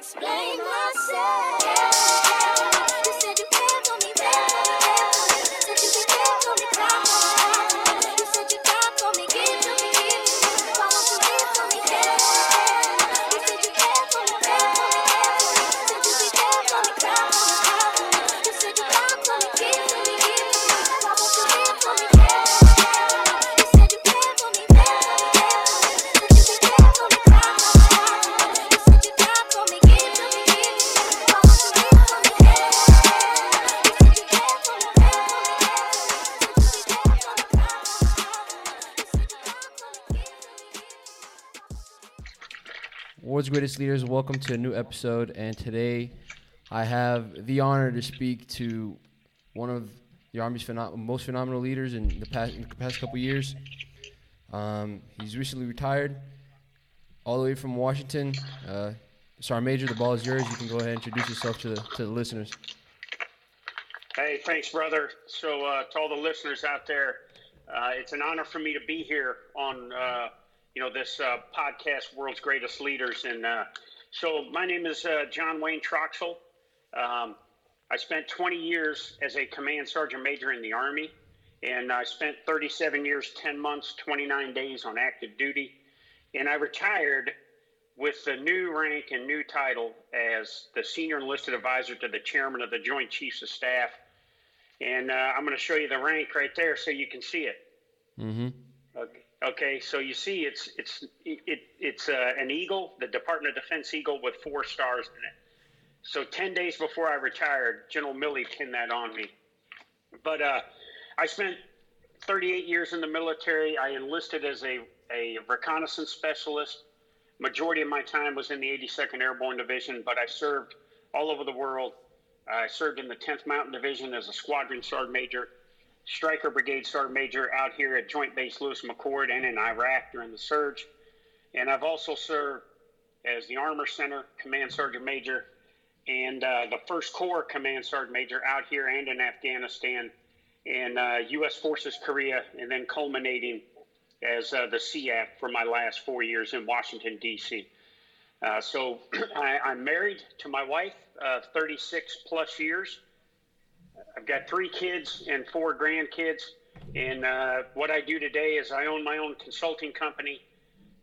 explain myself. You said you cared for me, baby. Said you cared for me, baby. You said you died for me, give to me. Follow to live for me, baby. You said you cared for me, baby. Said you cared for me, baby. You said you died for me, give to me. Follow to live for me, baby. You said you cared for me, baby. Said you cared for me, baby. World's Greatest Leaders, welcome to a new episode, and today I have the honor to speak to one of the Army's most phenomenal leaders in the past couple years. He's recently retired, all the way from Washington. Sergeant Major, the ball is yours. You can go ahead and introduce yourself to the listeners. Hey, thanks, brother. So to all the listeners out there, it's an honor for me to be here on this podcast, World's Greatest Leaders. And so my name is John Wayne Troxell. I spent 20 years as a command sergeant major in the Army, and I spent 37 years, 10 months, 29 days on active duty. And I retired with the new rank and new title as the Senior Enlisted Advisor to the Chairman of the Joint Chiefs of Staff. And I'm going to show you the rank right there so you can see it. Mm-hmm. Okay, so you see it's an eagle, the Department of Defense eagle with 4 stars in it. So 10 days before I retired, General Milley pinned that on me. But I spent 38 years in the military. I enlisted as a reconnaissance specialist. Majority of my time was in the 82nd Airborne Division, but I served all over the world. I served in the 10th Mountain Division as a squadron sergeant major, Stryker Brigade Sergeant Major out here at Joint Base Lewis-McChord and in Iraq during the surge. And I've also served as the Armor Center Command Sergeant Major and the First Corps Command Sergeant Major out here and in Afghanistan and U.S. Forces Korea, and then culminating as the CF for my last 4 years in Washington, D.C. So I'm married to my wife, 36-plus years. I've got 3 kids and 4 grandkids, and what I do today is I own my own consulting company,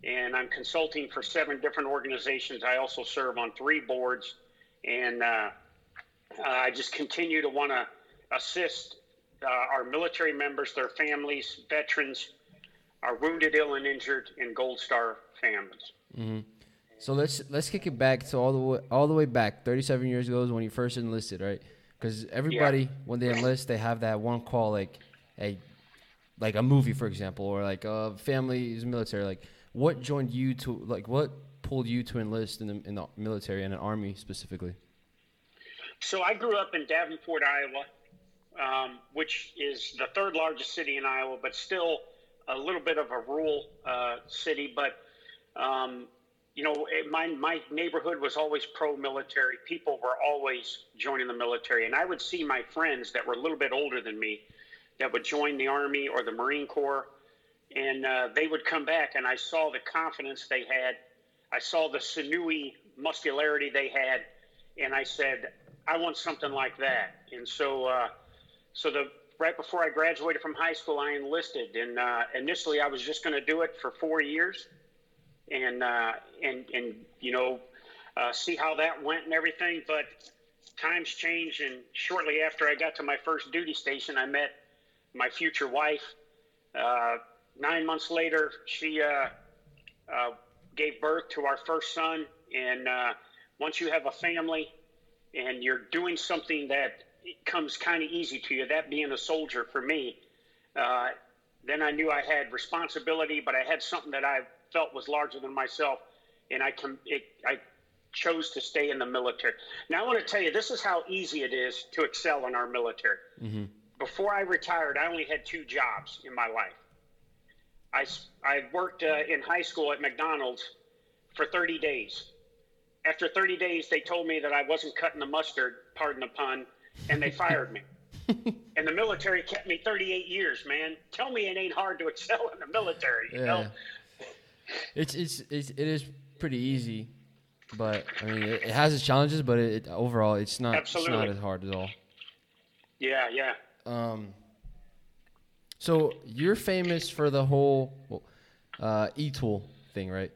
and I'm consulting for 7 different organizations. I also serve on 3 boards, and I just continue to want to assist our military members, their families, veterans, our wounded, ill, and injured, and Gold Star families. Mm-hmm. So let's kick it back to all the way back 37 years ago is when you first enlisted, right? Because everybody, when they enlist, they have that one call, like a movie, for example, or like a family's military. Like, what joined you to, like, what pulled you to enlist in the military and the Army specifically? So I grew up in Davenport, Iowa, which is the 3rd largest city in Iowa, but still a little bit of a rural city. But my neighborhood was always pro-military. People were always joining the military. And I would see my friends that were a little bit older than me that would join the Army or the Marine Corps, and they would come back, and I saw the confidence they had. I saw the sinewy muscularity they had, and I said, I want something like that. And so right before I graduated from high school, I enlisted, and initially I was just going to do it for 4 years. And see how that went and everything. But times change, and shortly after I got to my first duty station, I met my future wife. 9 months later, she gave birth to our first son. And once you have a family and you're doing something that comes kind of easy to you, that being a soldier for me, then I knew I had responsibility, but I had something that I felt was larger than myself, and I chose to stay in the military. Now, I want to tell you, this is how easy it is to excel in our military. Mm-hmm. Before I retired, I only had 2 jobs in my life. I worked in high school at McDonald's for 30 days. After 30 days, they told me that I wasn't cutting the mustard, pardon the pun, and they fired me. And the military kept me 38 years, man. Tell me it ain't hard to excel in the military, you know? It is pretty easy But I mean, it has its challenges, but it overall, it's not as hard at all. Yeah, yeah. So you're famous for the whole e-tool thing, right?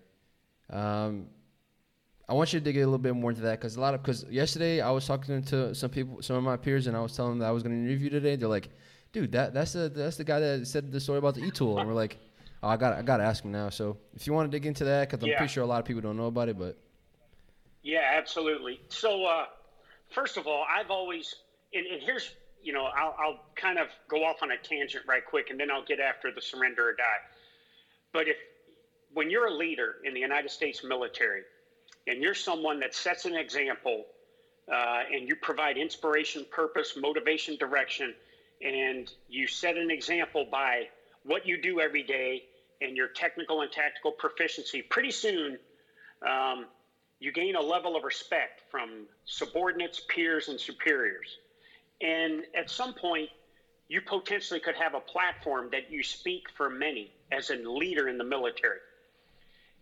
I want you to dig a little bit more into that because yesterday I was talking to some of my peers, and I was telling them that I was going to interview today. They're like, "Dude, that's the guy that said the story about the e-tool," and we're like, "Oh, I gotta ask him now." So if you want to dig into that, because I'm pretty sure a lot of people don't know about it, but. Yeah, absolutely. So, first of all, I've always, and here's, you know, I'll kind of go off on a tangent right quick, and then I'll get after the surrender or die. But when you're a leader in the United States military, and you're someone that sets an example, and you provide inspiration, purpose, motivation, direction, and you set an example by what you do every day and your technical and tactical proficiency, pretty soon, you gain a level of respect from subordinates, peers, and superiors. And at some point, you potentially could have a platform that you speak for many as a leader in the military.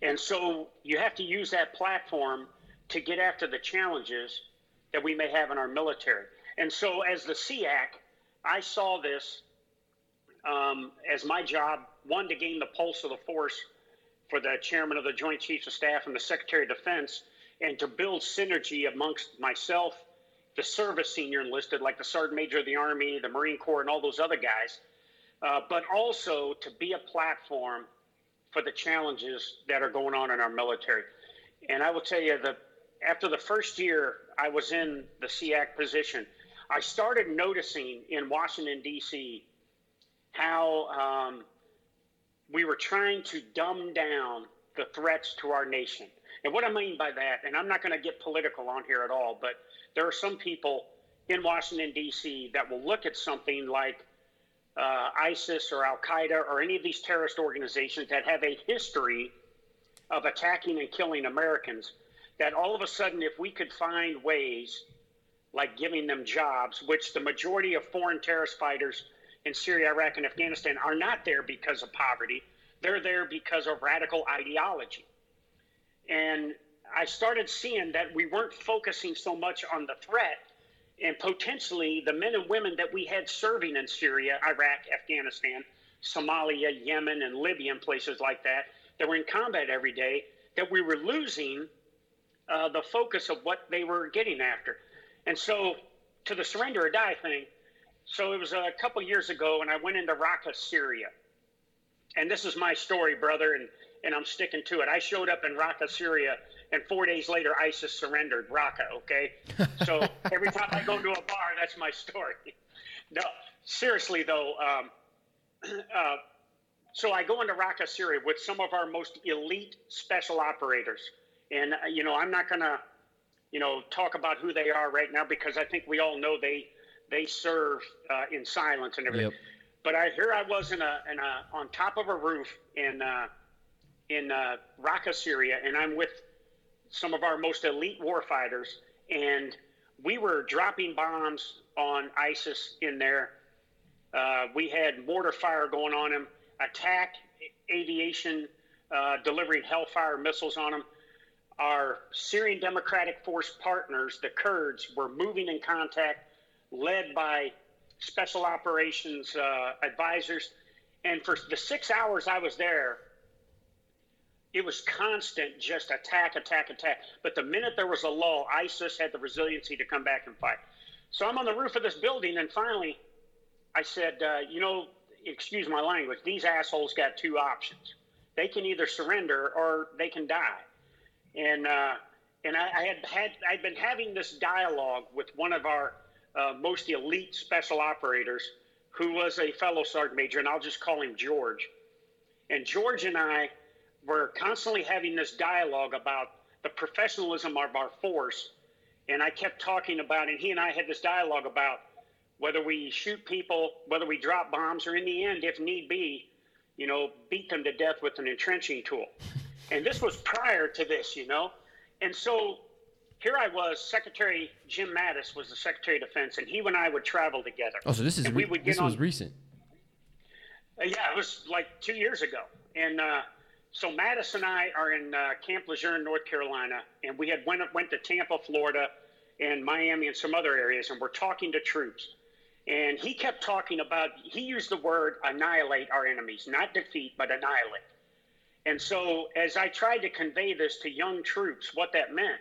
And so you have to use that platform to get after the challenges that we may have in our military. And so as the SEAC, I saw this as my job, one, to gain the pulse of the force for the chairman of the Joint Chiefs of Staff and the Secretary of Defense, and to build synergy amongst myself, the service senior enlisted, like the Sergeant Major of the Army, the Marine Corps, and all those other guys, but also to be a platform for the challenges that are going on in our military. And I will tell you that after the first year I was in the SEAC position, I started noticing in Washington, D.C., how we were trying to dumb down the threats to our nation. And what I mean by that, and I'm not going to get political on here at all, but there are some people in Washington, D.C. that will look at something like ISIS or Al-Qaeda or any of these terrorist organizations that have a history of attacking and killing Americans, that all of a sudden, if we could find ways like giving them jobs, which the majority of foreign terrorist fighters in Syria, Iraq, and Afghanistan are not there because of poverty. They're there because of radical ideology. And I started seeing that we weren't focusing so much on the threat and potentially the men and women that we had serving in Syria, Iraq, Afghanistan, Somalia, Yemen, and Libya, and places like that were in combat every day, that we were losing the focus of what they were getting after. And so to the surrender or die thing, so it was a couple years ago, and I went into Raqqa, Syria. And this is my story, brother, and I'm sticking to it. I showed up in Raqqa, Syria, and 4 days later, ISIS surrendered Raqqa, okay? So every time I go to a bar, that's my story. No, seriously, though, so I go into Raqqa, Syria with some of our most elite special operators. And, you know, I'm not going to, you know, talk about who they are right now because I think we all know they serve in silence and everything. Yep. But I was in a on top of a roof in Raqqa, Syria, and I'm with some of our most elite warfighters, and we were dropping bombs on ISIS in there. We had mortar fire going on them, attack aviation, delivering Hellfire missiles on them. Our Syrian Democratic Force partners, the Kurds, were moving in contact, led by special operations advisors. And for the 6 hours I was there, it was constant, just attack, attack, attack. But the minute there was a lull, ISIS had the resiliency to come back and fight. So I'm on the roof of this building, and finally I said, you know, excuse my language, these assholes got two options. They can either surrender or they can die. And I'd been having this dialogue with one of our most elite special operators, who was a fellow sergeant major, and I'll just call him George. And George and I were constantly having this dialogue about the professionalism of our force, and I kept talking about, and he and I had this dialogue about whether we shoot people, whether we drop bombs, or in the end, if need be, you know, beat them to death with an entrenching tool. And this was prior to this, you know. And so here I was, Secretary Jim Mattis was the Secretary of Defense, and he and I would travel together. Oh, so this was recent. Yeah, it was like 2 years ago. And So Mattis and I are in Camp Lejeune, North Carolina, and we had went to Tampa, Florida, and Miami and some other areas, and we're talking to troops. And he kept talking about, he used the word annihilate our enemies, not defeat, but annihilate. And so as I tried to convey this to young troops, what that meant,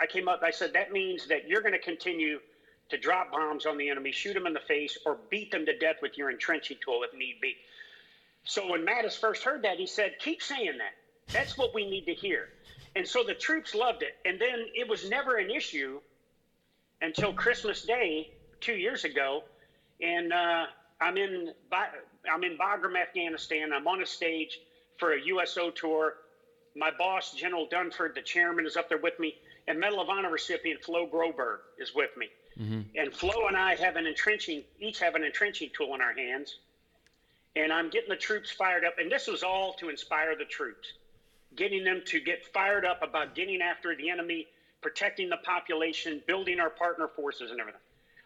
I came up, I said, that means that you're going to continue to drop bombs on the enemy, shoot them in the face, or beat them to death with your entrenching tool if need be. So when Mattis first heard that, he said, keep saying that. That's what we need to hear. And so the troops loved it. And then it was never an issue until Christmas Day 2 years ago. And I'm in Bagram, Afghanistan. I'm on a stage for a USO tour. My boss, General Dunford, the chairman, is up there with me. And Medal of Honor recipient Flo Groberg is with me. Mm-hmm. And Flo and I have each have an entrenching tool in our hands. And I'm getting the troops fired up. And this was all to inspire the troops, getting them to get fired up about getting after the enemy, protecting the population, building our partner forces and everything.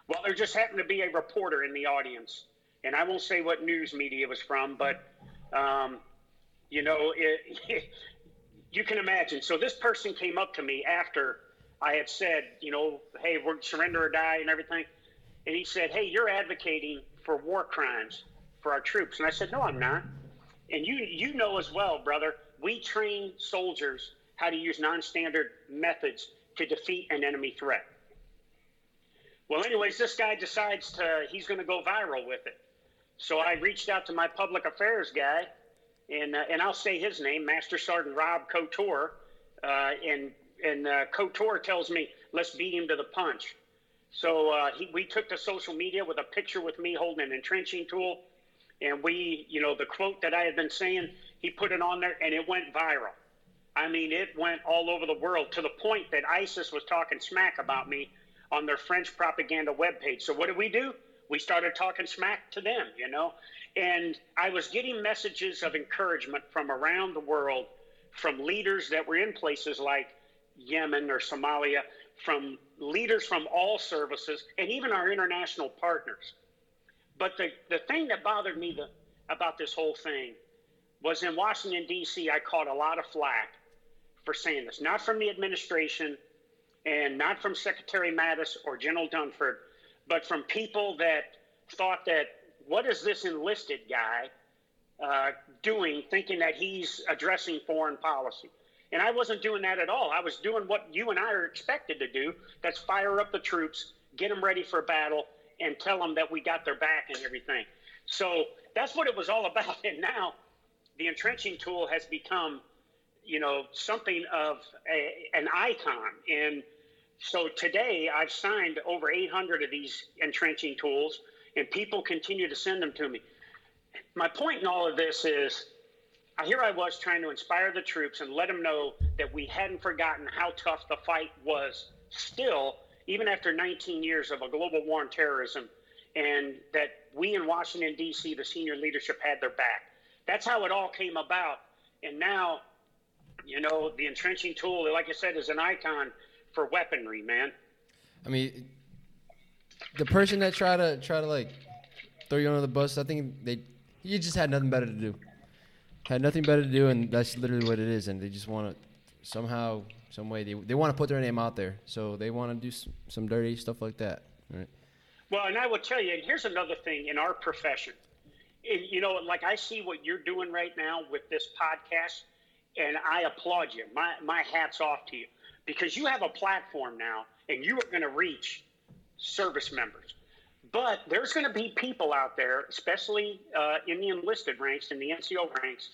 Well, there just happened to be a reporter in the audience. And I won't say what news media it was from, but, you can imagine. So this person came up to me after I had said, hey, we're surrender or die and everything. And he said, hey, you're advocating for war crimes for our troops. And I said, no, I'm not. And you know as well, brother, we train soldiers how to use non-standard methods to defeat an enemy threat. Well, anyways, this guy decides he's going to go viral with it. So I reached out to my public affairs guy, and I'll say his name, Master Sergeant Rob Couture, and Couture tells me, let's beat him to the punch. So we took to social media with a picture with me holding an entrenching tool. And we, the quote that I had been saying, he put it on there, and it went viral. I mean, it went all over the world to the point that ISIS was talking smack about me on their French propaganda webpage. So what did we do? We started talking smack to them, And I was getting messages of encouragement from around the world, from leaders that were in places like Yemen or Somalia, from leaders from all services, and even our international partners. But the thing that bothered me about this whole thing was in Washington, D.C., I caught a lot of flack for saying this, not from the administration and not from Secretary Mattis or General Dunford, but from people that thought that what is this enlisted guy doing, thinking that he's addressing foreign policy? And I wasn't doing that at all. I was doing what you and I are expected to do. That's fire up the troops, get them ready for battle, and tell them that we got their back and everything. So that's what it was all about. And now the entrenching tool has become, something of an icon. And so today I've signed over 800 of these entrenching tools, and people continue to send them to me. My point in all of this is, here I was trying to inspire the troops and let them know that we hadn't forgotten how tough the fight was still, even after 19 years of a global war on terrorism, and that we in Washington, D.C., the senior leadership had their back. That's how it all came about. And now, the entrenching tool, like I said, is an icon for weaponry, man. I mean, the person that try to like throw you under the bus, I think you just had nothing better to do. Had nothing better to do, and that's literally what it is. And they just want to somehow, some way, they want to put their name out there, so they want to do some dirty stuff like that, right? Well, and I will tell you, and here's another thing in our profession. Like I see what you're doing right now with this podcast, and I applaud you. My hat's off to you, because you have a platform now, and you are going to reach service members. But there's going to be people out there, especially in the enlisted ranks, in the NCO ranks,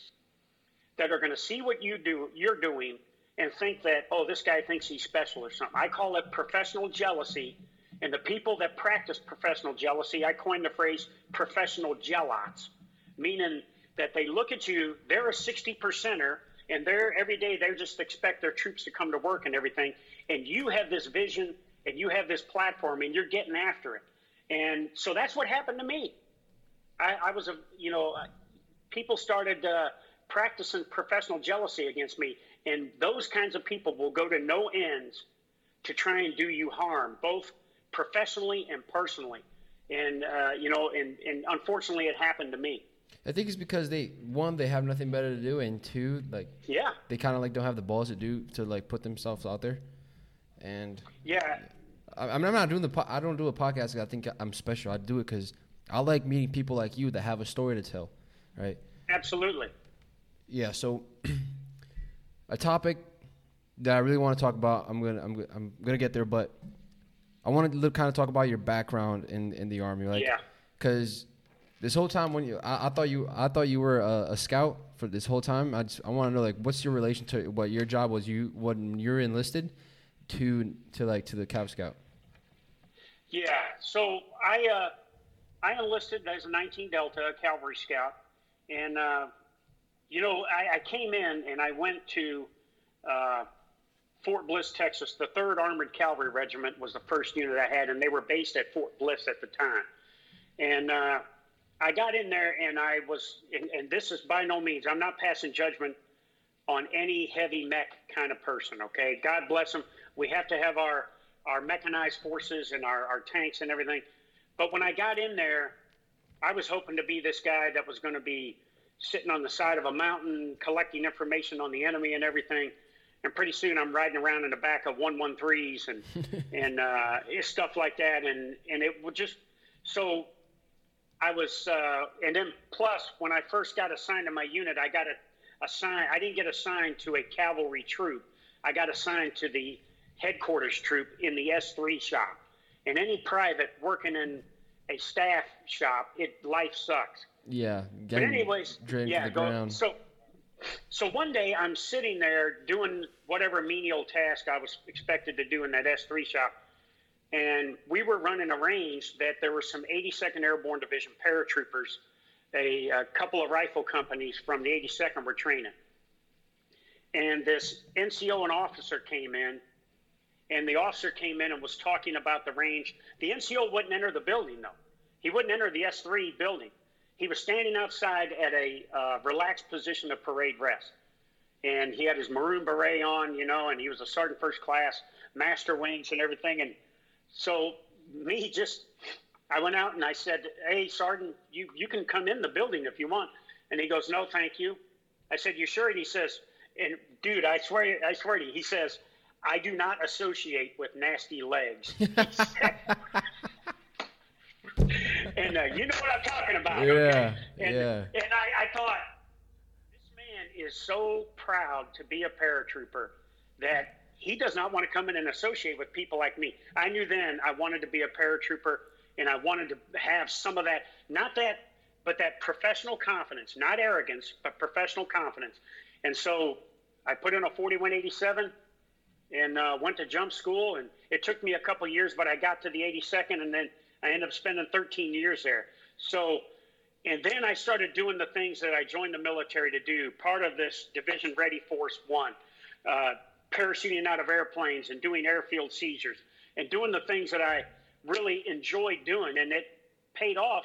that are going to see what you're doing, and think that, oh, this guy thinks he's special or something. I call it professional jealousy. And the people that practice professional jealousy, I coined the phrase professional jealots, meaning that they look at you, they're a 60%er, and every day they just expect their troops to come to work and everything. And you have this vision, and you have this platform, and you're getting after it. And so that's what happened to me. I was, people started practicing professional jealousy against me. And those kinds of people will go to no ends to try and do you harm, both professionally and personally. And unfortunately, it happened to me. I think it's because they, one, they have nothing better to do, and two, like, yeah, they kind of like don't have the balls to do to like put themselves out there. And yeah, I'm not doing I don't do a podcast because I think I'm special. I do it because I like meeting people like you that have a story to tell, right? Absolutely. Yeah. So, a topic that I really want to talk about. I'm gonna get there, but I wanted to kind of talk about your background in the Army, like, yeah, because this whole time when you, I thought you were a scout for this whole time. I want to know, like, what's your relation to what your job was when you're enlisted to the Cub Scout? Yeah, so I enlisted as a 19 Delta Cavalry Scout, and I came in and I went to Fort Bliss, Texas. The 3rd Armored Cavalry Regiment was the first unit I had, and they were based at Fort Bliss at the time. And I got in there, and I was, and this is by no means, I'm not passing judgment on any heavy mech kind of person, okay? God bless them. We have to have our mechanized forces and our tanks and everything. But when I got in there, I was hoping to be this guy that was going to be sitting on the side of a mountain, collecting information on the enemy and everything. And pretty soon I'm riding around in the back of 113s and and stuff like that. And it would just, so I was, and then plus when I first got assigned to my unit, I got assigned, I didn't get assigned to a cavalry troop. I got assigned to the headquarters troop in the S3 shop. And any private working in a staff shop, life sucks. Yeah. But anyways, yeah. So one day I'm sitting there doing whatever menial task I was expected to do in that S3 shop. And we were running a range that there were some 82nd Airborne Division paratroopers, a couple of rifle companies from the 82nd were training. And this NCO and officer came in, and the officer came in and was talking about the range. The NCO wouldn't enter the building, though. He wouldn't enter the S3 building. He was standing outside at a relaxed position of parade rest. And he had his maroon beret on, you know, and he was a sergeant first class, master wings and everything. And so I went out and I said, "Hey, Sergeant, you can come in the building if you want." And he goes, "No, thank you." I said, "You sure?" And he says, "And dude, I swear to you," he says, "I do not associate with nasty legs." And you know what I'm talking about. Yeah, okay? And I thought, this man is so proud to be a paratrooper that he does not want to come in and associate with people like me. I knew then I wanted to be a paratrooper, and I wanted to have some of that, not that, but that professional confidence, not arrogance, but professional confidence. And so I put in a 4187. And went to jump school, and it took me a couple of years, but I got to the 82nd, and then I ended up spending 13 years there. So, and then I started doing the things that I joined the military to do, part of this Division Ready Force 1, parachuting out of airplanes and doing airfield seizures and doing the things that I really enjoyed doing, and it paid off,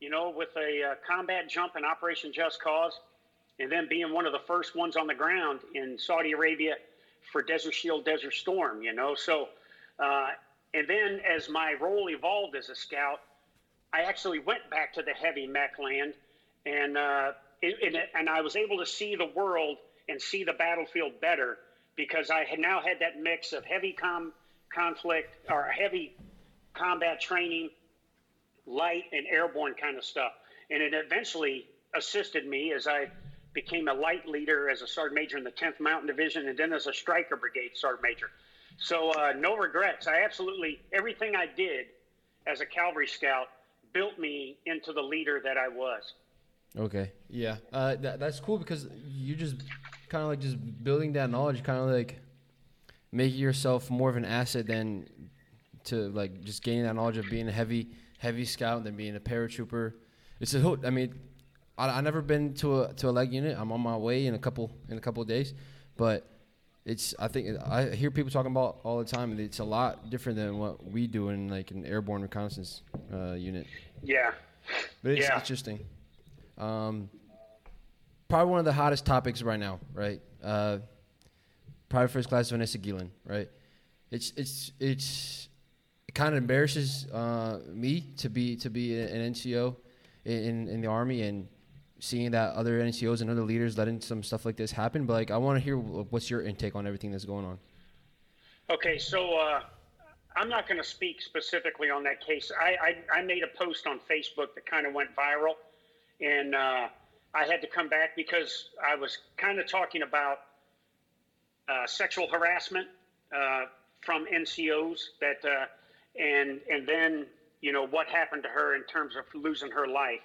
you know, with a combat jump in Operation Just Cause, and then being one of the first ones on the ground in Saudi Arabia for Desert Shield, Desert Storm, you know. So, and then as my role evolved as a scout, I actually went back to the heavy mech land, and I was able to see the world and see the battlefield better because I had now had that mix of heavy conflict or heavy combat training, light and airborne kind of stuff. And it eventually assisted me as I became a light leader as a sergeant major in the 10th Mountain Division, and then as a Stryker Brigade sergeant major. So no regrets. Everything I did as a cavalry scout built me into the leader that I was. Okay. Yeah. That's cool because you just kind of like just building that knowledge, kind of like making yourself more of an asset than to like just gaining that knowledge of being a heavy scout and then being a paratrooper. It's a whole, I mean, I've never been to a leg unit. I'm on my way in a couple of days, but it's. I think I hear people talking about all the time, and it's a lot different than what we do in like an airborne reconnaissance unit. Yeah, but it's interesting. Probably one of the hottest topics right now, right? Private First Class Vanessa Guillen, right? It kind of embarrasses me to be an NCO in the Army, and seeing that other NCOs and other leaders letting some stuff like this happen. But like, I want to hear what's your intake on everything that's going on. Okay, so I'm not going to speak specifically on that case. I made a post on Facebook that kind of went viral, and I had to come back because I was kind of talking about sexual harassment from NCOs that, and then, you know, what happened to her in terms of losing her life.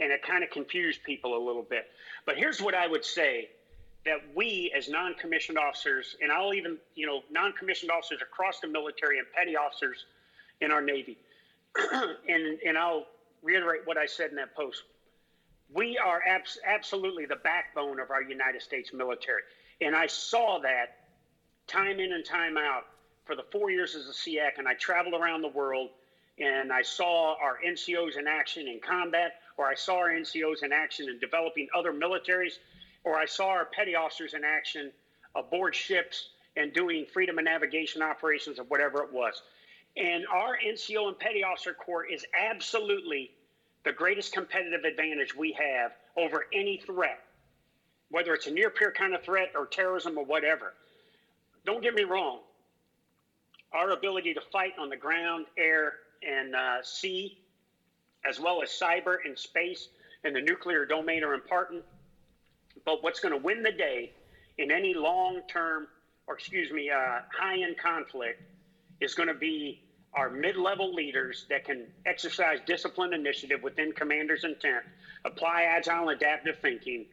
And it kind of confused people a little bit. But here's what I would say, that we as non-commissioned officers, and I'll even, you know, non-commissioned officers across the military and petty officers in our Navy, and I'll reiterate what I said in that post. We are absolutely the backbone of our United States military. And I saw that time in and time out for the 4 years as a SEAC, and I traveled around the world, and I saw our NCOs in action in combat, or I saw our NCOs in action in developing other militaries, or I saw our petty officers in action aboard ships and doing freedom of navigation operations or whatever it was. And our NCO and petty officer corps is absolutely the greatest competitive advantage we have over any threat, whether it's a near-peer kind of threat or terrorism or whatever. Don't get me wrong. Our ability to fight on the ground, air, and sea, as well as cyber and space and the nuclear domain are important. But what's going to win the day in any long-term, or high-end conflict is going to be our mid-level leaders that can exercise disciplined initiative within commander's intent, apply agile and adaptive thinking,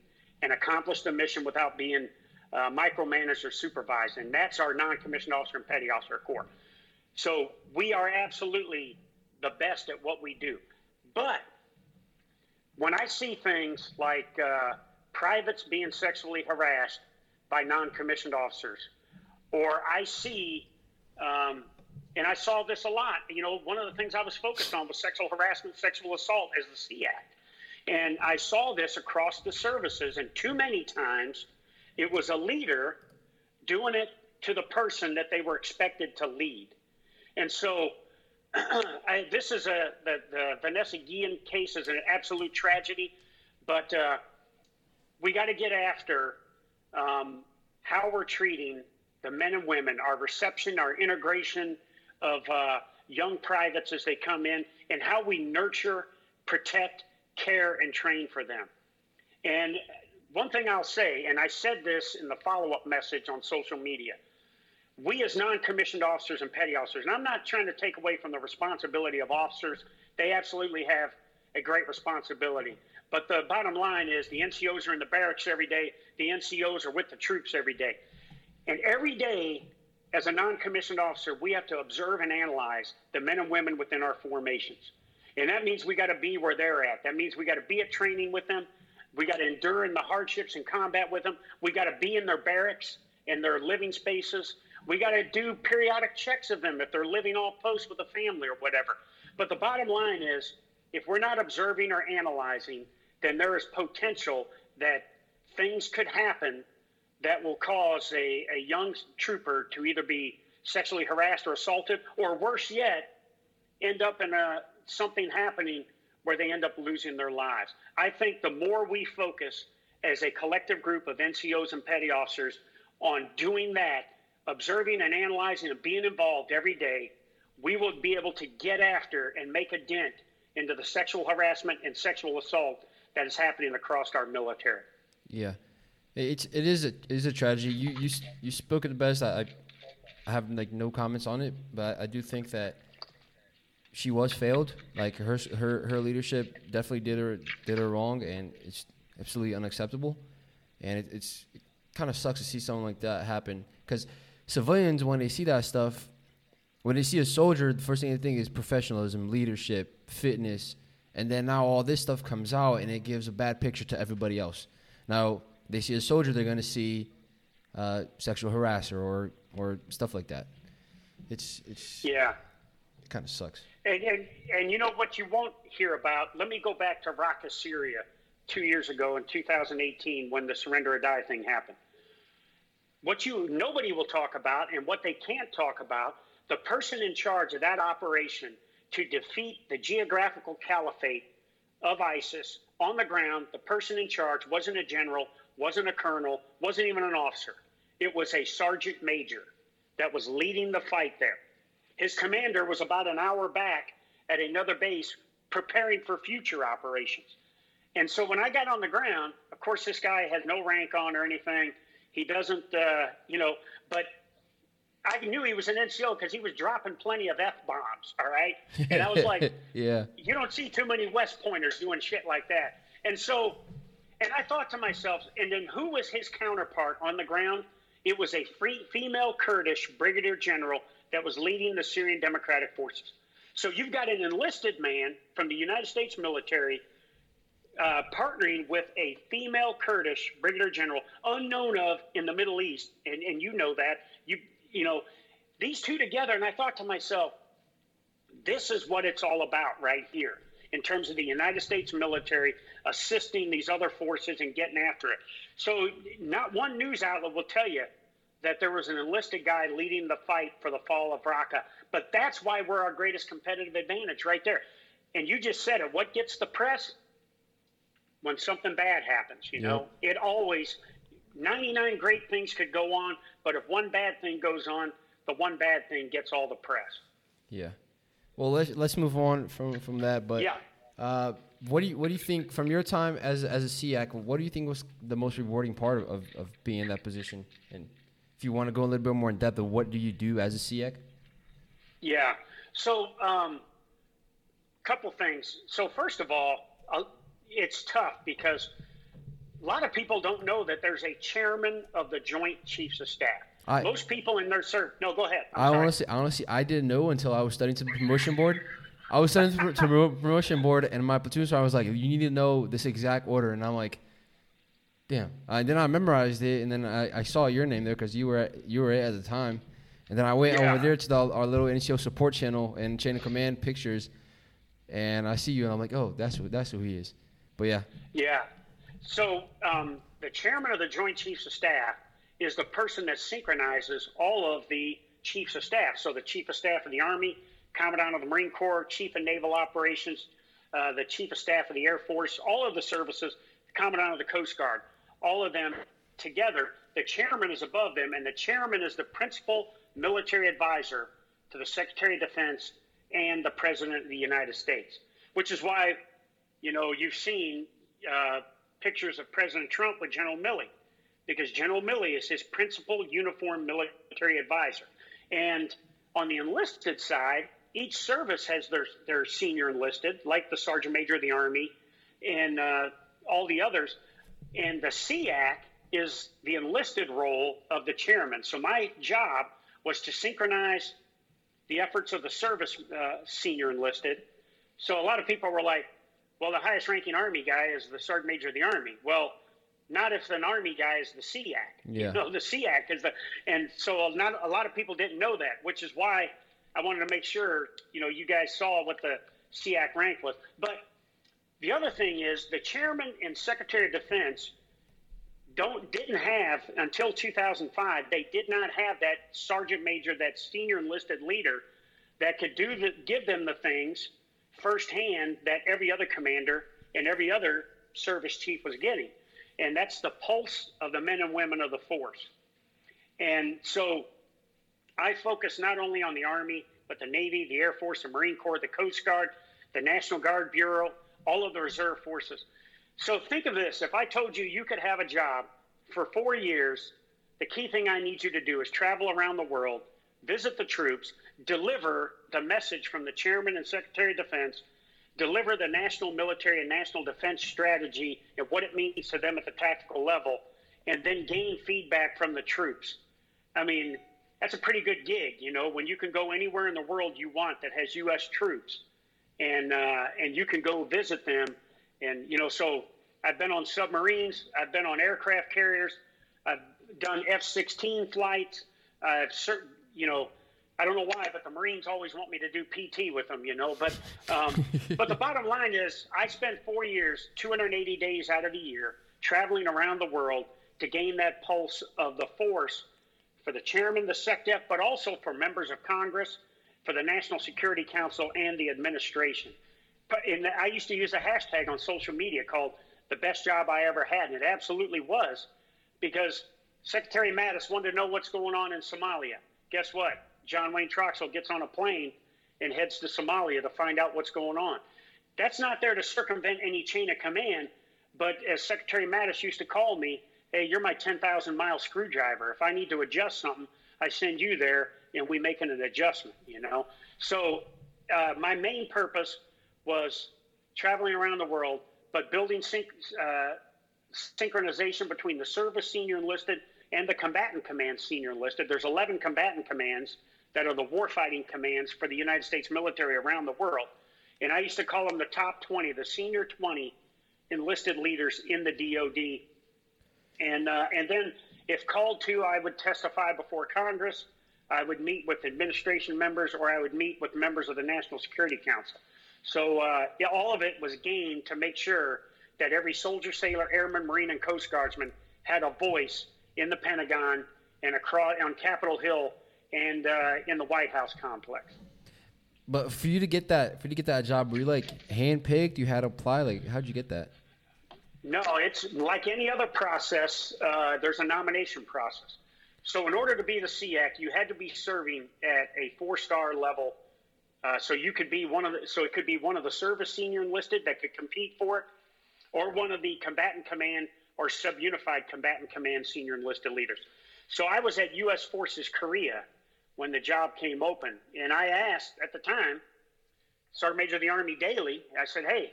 and accomplish the mission without being micromanaged or supervised. And that's our non-commissioned officer and petty officer corps. So we are absolutely the best at what we do. But when I see things like privates being sexually harassed by non-commissioned officers, or I see, and I saw this a lot, you know, one of the things I was focused on was sexual harassment, sexual assault as the SEAC. And I saw this across the services, and too many times it was a leader doing it to the person that they were expected to lead. And so this is the Vanessa Guillen case is an absolute tragedy, but we got to get after how we're treating the men and women, our reception, our integration of young privates as they come in, and how we nurture, protect, care, and train for them. And one thing I'll say, and I said this in the follow-up message on social media, we as non-commissioned officers and petty officers, and I'm not trying to take away from the responsibility of officers. They absolutely have a great responsibility. But the bottom line is the NCOs are in the barracks every day. The NCOs are with the troops every day. And every day, as a non-commissioned officer, we have to observe and analyze the men and women within our formations. And that means we got to be where they're at. That means we got to be at training with them. We got to endure in the hardships and combat with them. We got to be in their barracks and their living spaces. We got to do periodic checks of them if they're living off post with a family or whatever. But the bottom line is, if we're not observing or analyzing, then there is potential that things could happen that will cause a young trooper to either be sexually harassed or assaulted, or worse yet, end up in something happening where they end up losing their lives. I think the more we focus as a collective group of NCOs and petty officers on doing that, observing and analyzing and being involved every day, we will be able to get after and make a dent into the sexual harassment and sexual assault that is happening across our military. Yeah, it is a tragedy. You spoke it the best. I have like no comments on it, but I do think that she was failed. Like her leadership definitely did her wrong, and it's absolutely unacceptable. And it kind of sucks to see something like that happen, because civilians, when they see that stuff, when they see a soldier, the first thing they think is professionalism, leadership, fitness, and then now all this stuff comes out and it gives a bad picture to everybody else. Now, they see a soldier, they're going to see sexual harasser or stuff like that. It kind of sucks. And you know what you won't hear about? Let me go back to Raqqa, Syria, 2 years ago in 2018 when the surrender or die thing happened. Nobody will talk about, and what they can't talk about, the person in charge of that operation to defeat the geographical caliphate of ISIS on the ground. The person in charge wasn't a general, wasn't a colonel, wasn't even an officer. It was a sergeant major that was leading the fight there. His commander was about an hour back at another base preparing for future operations. And so when I got on the ground, of course, this guy has no rank on or anything. He doesn't, but I knew he was an NCO because he was dropping plenty of F-bombs, all right? And I was like, yeah, you don't see too many West Pointers doing shit like that. And so, and I thought to myself, and then who was his counterpart on the ground? It was a female Kurdish brigadier general that was leading the Syrian Democratic Forces. So you've got an enlisted man from the United States military partnering with a female Kurdish brigadier general, unknown of in the Middle East, and you know that. You know, these two together, and I thought to myself, this is what it's all about right here in terms of the United States military assisting these other forces and getting after it. So not one news outlet will tell you that there was an enlisted guy leading the fight for the fall of Raqqa. But that's why we're our greatest competitive advantage right there. And you just said it. What gets the press? When something bad happens, you know? It always... 99 great things could go on, but if one bad thing goes on, the one bad thing gets all the press. Yeah. Well, let's move on from that. But yeah. What do you think from your time as a SEAC? What do you think was the most rewarding part of being in that position? And if you want to go a little bit more in depth of what do you do as a SEAC? Yeah. So, couple things. So first of all, it's tough because a lot of people don't know that there's a chairman of the Joint Chiefs of Staff. Most people in their service. No, go ahead. Honestly, I didn't know until I was studying to the promotion board. I was studying to the promotion board, and my platoon sergeant was like, "You need to know this exact order." And I'm like, "Damn!" And then I memorized it, and then I saw your name there because you were it at the time. And then I went over there to our little NCO support channel and chain of command pictures, and I see you, and I'm like, "Oh, that's who he is." But yeah. Yeah. So the chairman of the Joint Chiefs of Staff is the person that synchronizes all of the chiefs of staff. So the chief of staff of the Army, commandant of the Marine Corps, chief of naval operations, the chief of staff of the Air Force, all of the services, the commandant of the Coast Guard, all of them together. The chairman is above them, and the chairman is the principal military advisor to the Secretary of Defense and the President of the United States, which is why, you know, you've seen pictures of President Trump with General Milley, because General Milley is his principal uniform military advisor. And on the enlisted side, each service has their senior enlisted, like the Sergeant Major of the Army and all the others. And the SEAC is the enlisted role of the chairman. So my job was to synchronize the efforts of the service senior enlisted. So a lot of people were like, well, the highest-ranking Army guy is the Sergeant Major of the Army. Well, not if an Army guy is the SEAC. Yeah. You know, the SEAC is the – and so not a lot of people didn't know that, which is why I wanted to make sure, you know, you guys saw what the SEAC rank was. But the other thing is the chairman and Secretary of Defense didn't have – until 2005, they did not have that Sergeant Major, that senior enlisted leader that could give them the things – firsthand that every other commander and every other service chief was getting. And that's the pulse of the men and women of the force. And so I focus not only on the Army, but the Navy, the Air Force, the Marine Corps, the Coast Guard, the National Guard Bureau, all of the reserve forces. So think of this. If I told you you could have a job for 4 years, the key thing I need you to do is travel around the world, visit the troops, deliver the message from the chairman and Secretary of Defense, deliver the national military and national defense strategy and what it means to them at the tactical level, and then gain feedback from the troops. I mean, that's a pretty good gig, you know, when you can go anywhere in the world you want that has U.S. troops, and you can go visit them. And, you know, so I've been on submarines. I've been on aircraft carriers. I've done F-16 flights. I've you know, I don't know why, but the Marines always want me to do PT with them, you know. But but the bottom line is I spent 4 years, 280 days out of the year, traveling around the world to gain that pulse of the force for the chairman, the SecDef, but also for members of Congress, for the National Security Council, and the administration. And I used to use a hashtag on social media called the best job I ever had. And it absolutely was, because Secretary Mattis wanted to know what's going on in Somalia. Guess what? John Wayne Troxell gets on a plane and heads to Somalia to find out what's going on. That's not there to circumvent any chain of command. But as Secretary Mattis used to call me, hey, you're my 10,000-mile screwdriver. If I need to adjust something, I send you there and we make an adjustment, you know? So my main purpose was traveling around the world, but building synchronization between the service senior enlisted and the combatant command senior enlisted. There's 11 combatant commands that are the warfighting commands for the United States military around the world. And I used to call them the top 20, the senior 20 enlisted leaders in the DOD. And then if called to, I would testify before Congress. I would meet with administration members, or I would meet with members of the National Security Council. So yeah, all of it was gained to make sure that every soldier, sailor, airman, Marine, and Coast Guardsman had a voice in the Pentagon and across on Capitol Hill and in the White House complex. But for you to get that job, were you like handpicked? You had to apply? Like, how'd you get that? No, it's like any other process. There's a nomination process. So in order to be the SEAC, you had to be serving at a 4-star level. So it could be one of the service senior enlisted that could compete for it, or one of the combatant command or subunified combatant command senior enlisted leaders. So I was at U.S. Forces Korea when the job came open, and I asked at the time Sergeant Major of the Army Daily. I said, hey,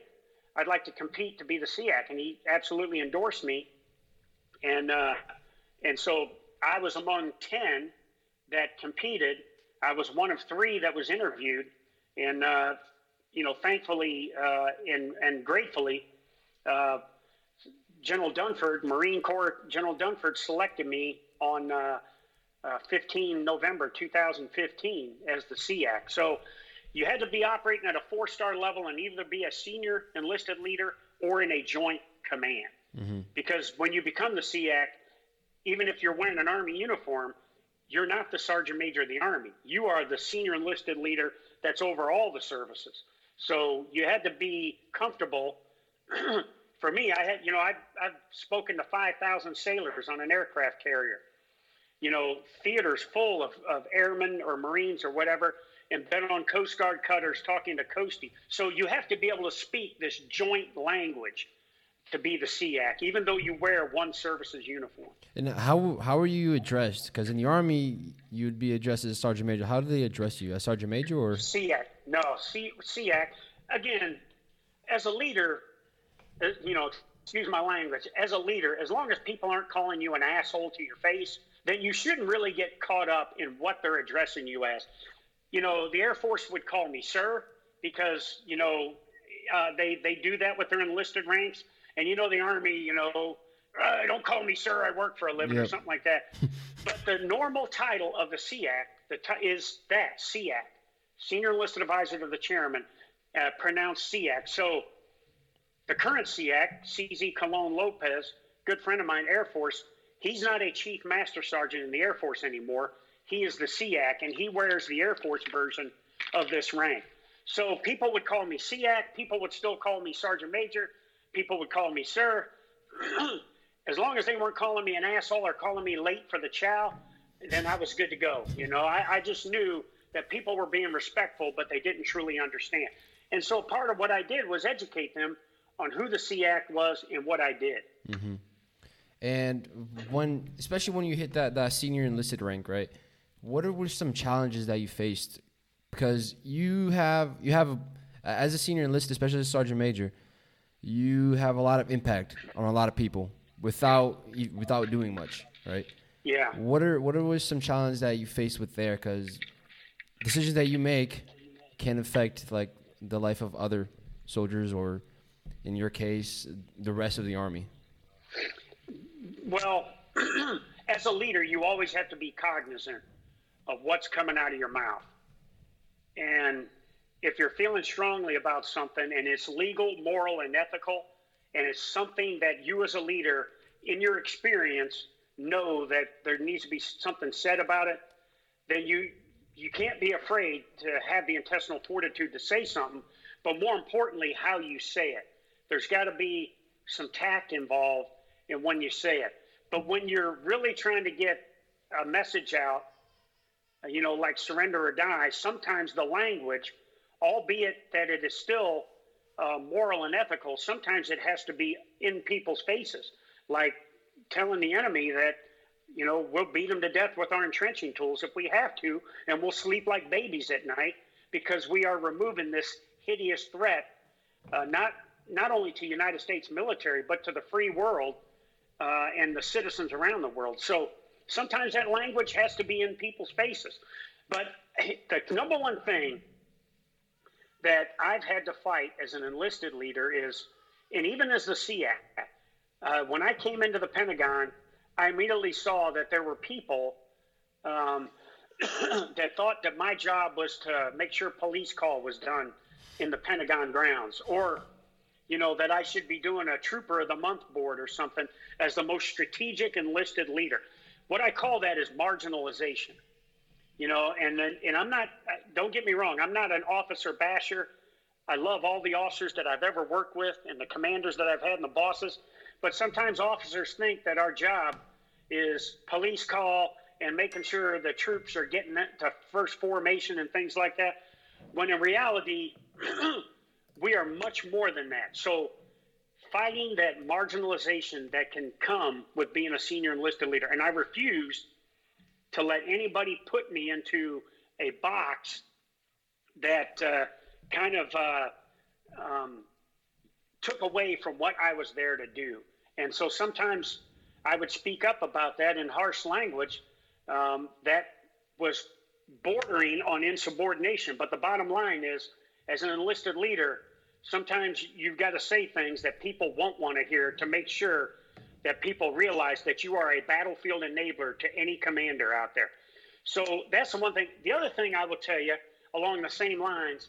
I'd like to compete to be the SEAC, and he absolutely endorsed me. And so I was among 10 that competed. I was one of 3 that was interviewed, and thankfully and gratefully, General Dunford, Marine Corps General Dunford, selected me on 15 November 2015 as the SEAC. So you had to be operating at a 4-star level and either be a senior enlisted leader or in a joint command. Mm-hmm. Because when you become the SEAC, even if you're wearing an Army uniform, you're not the Sergeant Major of the Army. You are the senior enlisted leader that's over all the services. So you had to be comfortable. For me, I've spoken to 5,000 sailors on an aircraft carrier. You know, theaters full of airmen or Marines or whatever, and been on Coast Guard cutters talking to Coastie. So you have to be able to speak this joint language to be the SEAC, even though you wear one service's uniform. And how are you addressed? Because in the Army, you'd be addressed as a Sergeant Major. How do they address you, as Sergeant Major or SEAC? No, SEAC. Again, as a leader, excuse my language, as a leader, as long as people aren't calling you an asshole to your face, then you shouldn't really get caught up in what they're addressing you as. You know, the Air Force would call me sir because, they do that with their enlisted ranks. And, the Army, don't call me sir, I work for a living, yep, or something like that. But the normal title of the SEAC is that, SEAC, Senior Enlisted Advisor to the Chairman, pronounced SEAC. So the current SEAC, CZ Colon Lopez, good friend of mine, Air Force, he's not a Chief Master Sergeant in the Air Force anymore. He is the SEAC, and he wears the Air Force version of this rank. So people would call me SEAC. People would still call me Sergeant Major. People would call me sir. As long as they weren't calling me an asshole or calling me late for the chow, then I was good to go. I just knew that people were being respectful, but they didn't truly understand. And so part of what I did was educate them on who the SEAC was and what I did. Mm-hmm. And especially when you hit that senior enlisted rank, right? What were some challenges that you faced? Because you have as a senior enlisted, especially as a sergeant major, you have a lot of impact on a lot of people without doing much, right? Yeah. What are some challenges that you faced with there? Because decisions that you make can affect like the life of other soldiers, or in your case, the rest of the Army. Well, as a leader, you always have to be cognizant of what's coming out of your mouth. And if you're feeling strongly about something and it's legal, moral, and ethical, and it's something that you as a leader, in your experience, know that there needs to be something said about it, then you can't be afraid to have the intestinal fortitude to say something, but more importantly, how you say it. There's got to be some tact involved in when you say it. But when you're really trying to get a message out, you know, like surrender or die, sometimes the language, albeit that it is still moral and ethical, sometimes it has to be in people's faces, like telling the enemy that, you know, we'll beat them to death with our entrenching tools if we have to, and we'll sleep like babies at night because we are removing this hideous threat, not only to United States military, but to the free world and the citizens around the world. So sometimes that language has to be in people's faces. But the number one thing that I've had to fight as an enlisted leader is, and even as the SEAC, when I came into the Pentagon, I immediately saw that there were people that thought that my job was to make sure police call was done in the Pentagon grounds, or, you know, that I should be doing a Trooper of the Month board or something as the most strategic enlisted leader. What I call that is marginalization, you know, and I'm not, don't get me wrong, I'm not an officer basher. I love all the officers that I've ever worked with and the commanders that I've had and the bosses. But sometimes officers think that our job is police call and making sure the troops are getting to first formation and things like that, when in reality, we are much more than that. So fighting that marginalization that can come with being a senior enlisted leader, and I refuse to let anybody put me into a box that took away from what I was there to do. And so sometimes I would speak up about that in harsh language that was bordering on insubordination. But the bottom line is, as an enlisted leader, sometimes you've got to say things that people won't want to hear to make sure that people realize that you are a battlefield enabler to any commander out there. So that's the one thing. The other thing I will tell you along the same lines,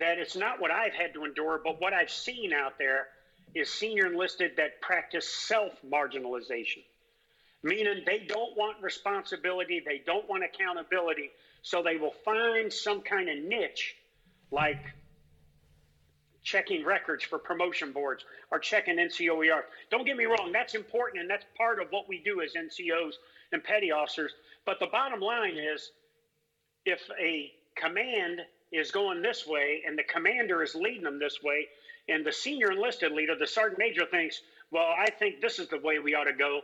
that it's not what I've had to endure, but what I've seen out there is senior enlisted that practice self-marginalization, meaning they don't want responsibility, they don't want accountability, so they will find some kind of niche, like checking records for promotion boards or checking NCOER. Don't get me wrong, that's important, and that's part of what we do as NCOs and petty officers, but the bottom line is, if a command is going this way, and the commander is leading them this way, and the senior enlisted leader, the sergeant major, thinks, well, I think this is the way we ought to go.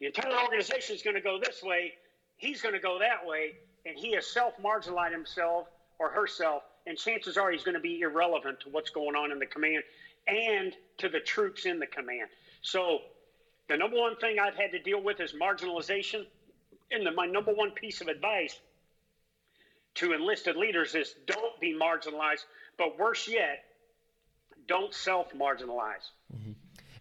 The entire organization is going to go this way. He's going to go that way. And he has self-marginalized himself or herself, and chances are he's going to be irrelevant to what's going on in the command and to the troops in the command. So the number one thing I've had to deal with is marginalization. And my number one piece of advice to enlisted leaders is, don't be marginalized, but worse yet, don't self-marginalize. Mm-hmm.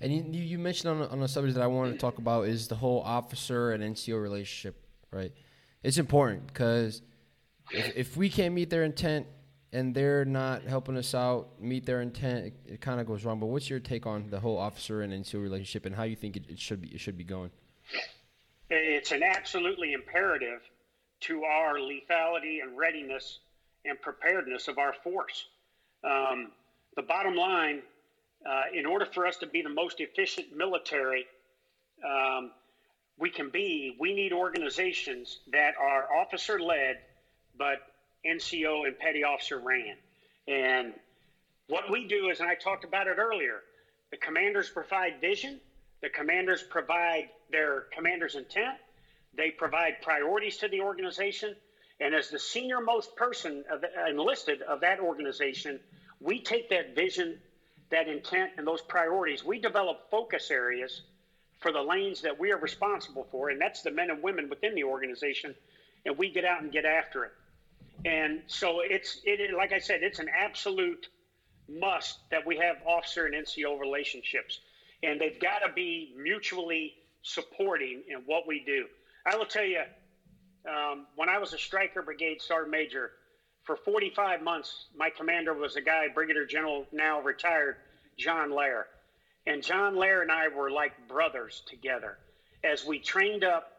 And you mentioned on a subject that I wanted to talk about is the whole officer and NCO relationship, right? It's important because if we can't meet their intent and they're not helping us out, meet their intent, it kind of goes wrong. But what's your take on the whole officer and NCO relationship and how you think it should be going? It's an absolutely imperative to our lethality and readiness and preparedness of our force. The bottom line, in order for us to be the most efficient military we can be, we need organizations that are officer-led, but NCO and petty officer ran. And what we do is, and I talked about it earlier, the commanders provide vision, the commanders provide their commander's intent, they provide priorities to the organization, and as the senior most person enlisted of that organization, we take that vision, that intent, and those priorities. We develop focus areas for the lanes that we are responsible for, and that's the men and women within the organization, and we get out and get after it. And so it like I said, it's an absolute must that we have officer and NCO relationships, and they've got to be mutually supporting in what we do. I will tell you, when I was a Stryker Brigade Sergeant Major, for 45 months, my commander was a guy, Brigadier General, now retired, John Lair. And John Lair and I were like brothers together as we trained up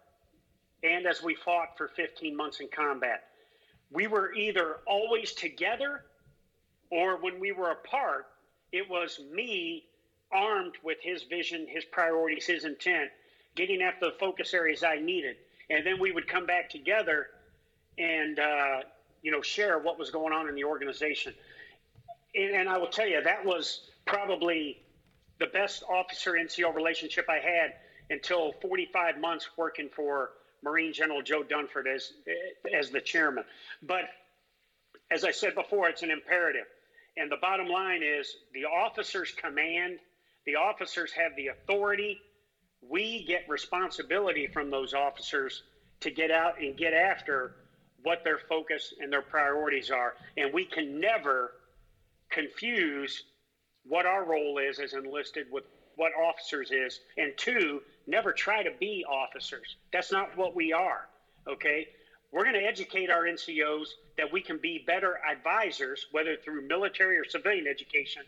and as we fought for 15 months in combat. We were either always together Or when we were apart, it was me armed with his vision, his priorities, his intent, getting after the focus areas I needed. And then we would come back together and, share what was going on in the organization. And I will tell you, that was probably the best officer-NCO relationship I had until 45 months working for Marine General Joe Dunford as the chairman. But as I said before, it's an imperative. And the bottom line is the officers command, the officers have the authority. We get responsibility from those officers to get out and get after what their focus and their priorities are. And we can never confuse what our role is as enlisted with what officers is. And two, never try to be officers. That's not what we are, okay? We're going to educate our NCOs that we can be better advisors, whether through military or civilian education,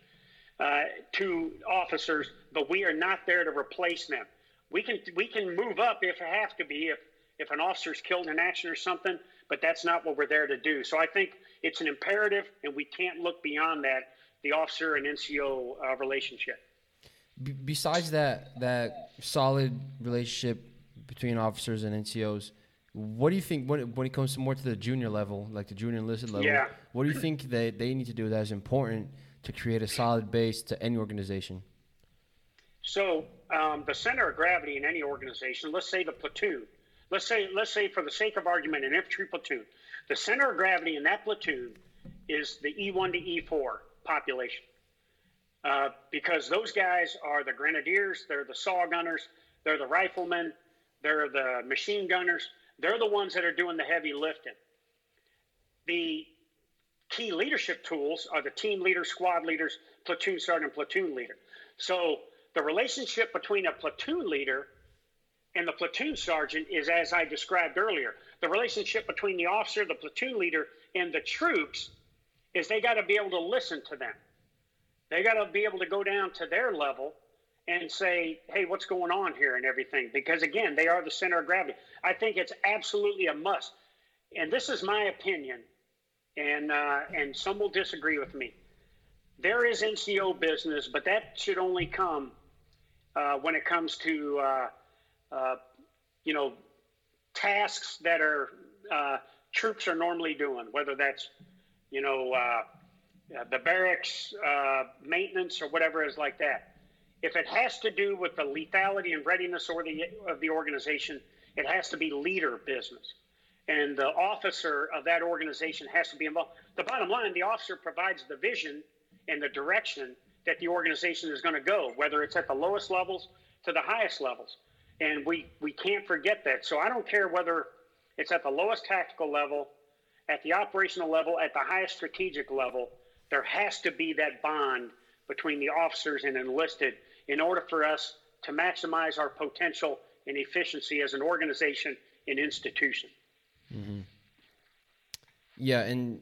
to officers, but we are not there to replace them. We can move up if it have to be, if an officer's killed in action or something, but that's not what we're there to do. So I think it's an imperative, and we can't look beyond that, the officer and NCO relationship. Besides that solid relationship between officers and NCOs, what do you think when it comes more to the junior level, like the junior enlisted level, yeah. What do you think that they need to do that is important to create a solid base to any organization? So the center of gravity in any organization, let's say the platoon, let's say for the sake of argument, an infantry platoon, the center of gravity in that platoon is the E1 to E4 population. Because those guys are the grenadiers, they're the saw gunners, they're the riflemen, they're the machine gunners. They're the ones that are doing the heavy lifting. The key leadership tools are the team leader, squad leaders, platoon sergeant, platoon leader. So the relationship between a platoon leader and the platoon sergeant is as I described earlier. The relationship between the officer, the platoon leader, and the troops is they got to be able to listen to them. They got to be able to go down to their level and say, hey, what's going on here and everything? Because, again, they are the center of gravity. I think it's absolutely a must. And this is my opinion, and some will disagree with me. There is NCO business, but that should only come when it comes to, tasks that are troops are normally doing, whether that's, the barracks, maintenance, or whatever is like that. If it has to do with the lethality and readiness or of the organization, it has to be leader business. And the officer of that organization has to be involved. The bottom line, the officer provides the vision and the direction that the organization is going to go, whether it's at the lowest levels to the highest levels. And we can't forget that. So I don't care whether it's at the lowest tactical level, at the operational level, at the highest strategic level, there has to be that bond between the officers and enlisted in order for us to maximize our potential and efficiency as an organization and institution. Mm-hmm. Yeah, and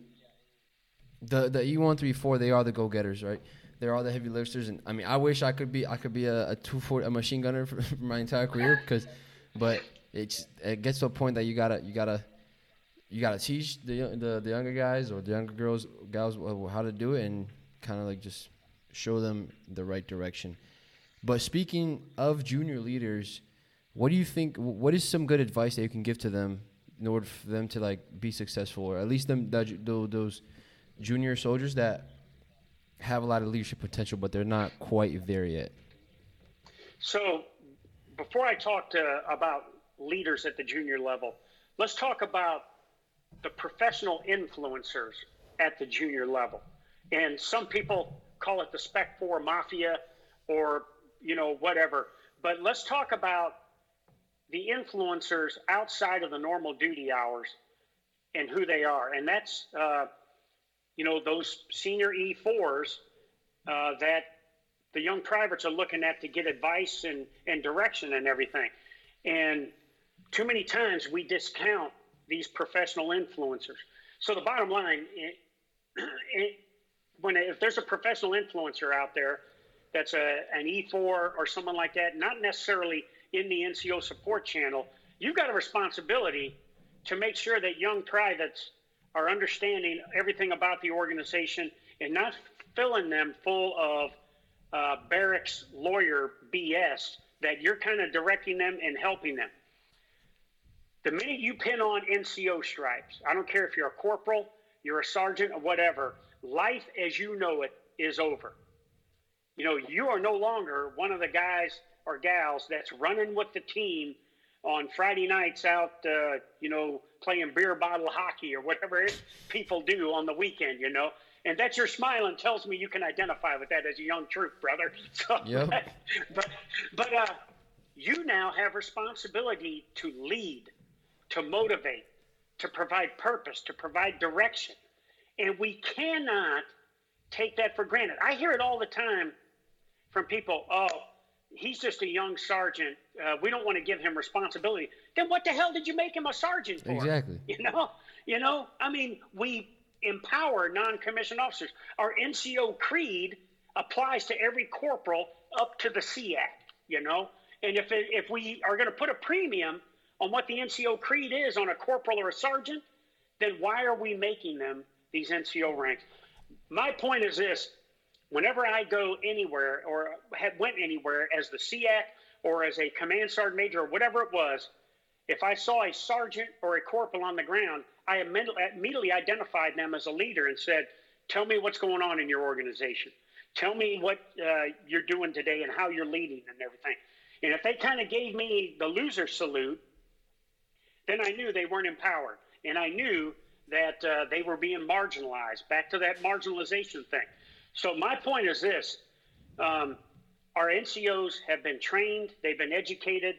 the E1 through E4, they are the go-getters, right? They are the heavy lifters, and I mean, I wish I could be a 240 machine gunner for my entire career, but it gets to a point that you gotta teach the younger guys or the younger girls how to do it and kind of like just show them the right direction. But speaking of junior leaders, what do you think? What is some good advice that you can give to them in order for them to be successful, or at least those junior soldiers that have a lot of leadership potential, but they're not quite there yet? So, before I talk about leaders at the junior level, let's talk about the professional influencers at the junior level, and some people call it the Spec 4 Mafia or, whatever. But let's talk about the influencers outside of the normal duty hours and who they are. And that's, those senior E4s that the young privates are looking at to get advice and direction and everything. And too many times we discount these professional influencers. So the bottom line, if there's a professional influencer out there that's an E4 or someone like that, not necessarily in the NCO support channel, you've got a responsibility to make sure that young privates are understanding everything about the organization and not filling them full of barracks lawyer BS that you're kind of directing them and helping them. The minute you pin on NCO stripes, I don't care if you're a corporal, you're a sergeant, or whatever, life as you know it is over. You know, you are no longer one of the guys or gals that's running with the team on Friday nights out, you know, playing beer bottle hockey or whatever people do on the weekend, you know. And that your smiling tells me you can identify with that as a young troop, brother. So, yep. But you now have responsibility to lead, to motivate, to provide purpose, to provide direction. And we cannot take that for granted. I hear it all the time from people, oh, he's just a young sergeant. We don't want to give him responsibility. Then what the hell did you make him a sergeant for? Exactly. You know, I mean, we empower non-commissioned officers. Our NCO creed applies to every corporal up to the C Act, you know. And if we are going to put a premium on what the NCO creed is on a corporal or a sergeant, then why are we making them these NCO ranks? My point is this. Whenever I go anywhere or have went anywhere as the SEAC or as a command sergeant major or whatever it was, if I saw a sergeant or a corporal on the ground, I immediately identified them as a leader and said, tell me what's going on in your organization. Tell me what you're doing today and how you're leading and everything. And if they kind of gave me the loser salute, then I knew they weren't empowered. And I knew that they were being marginalized, back to that marginalization thing. So my point is this, our NCOs have been trained, they've been educated,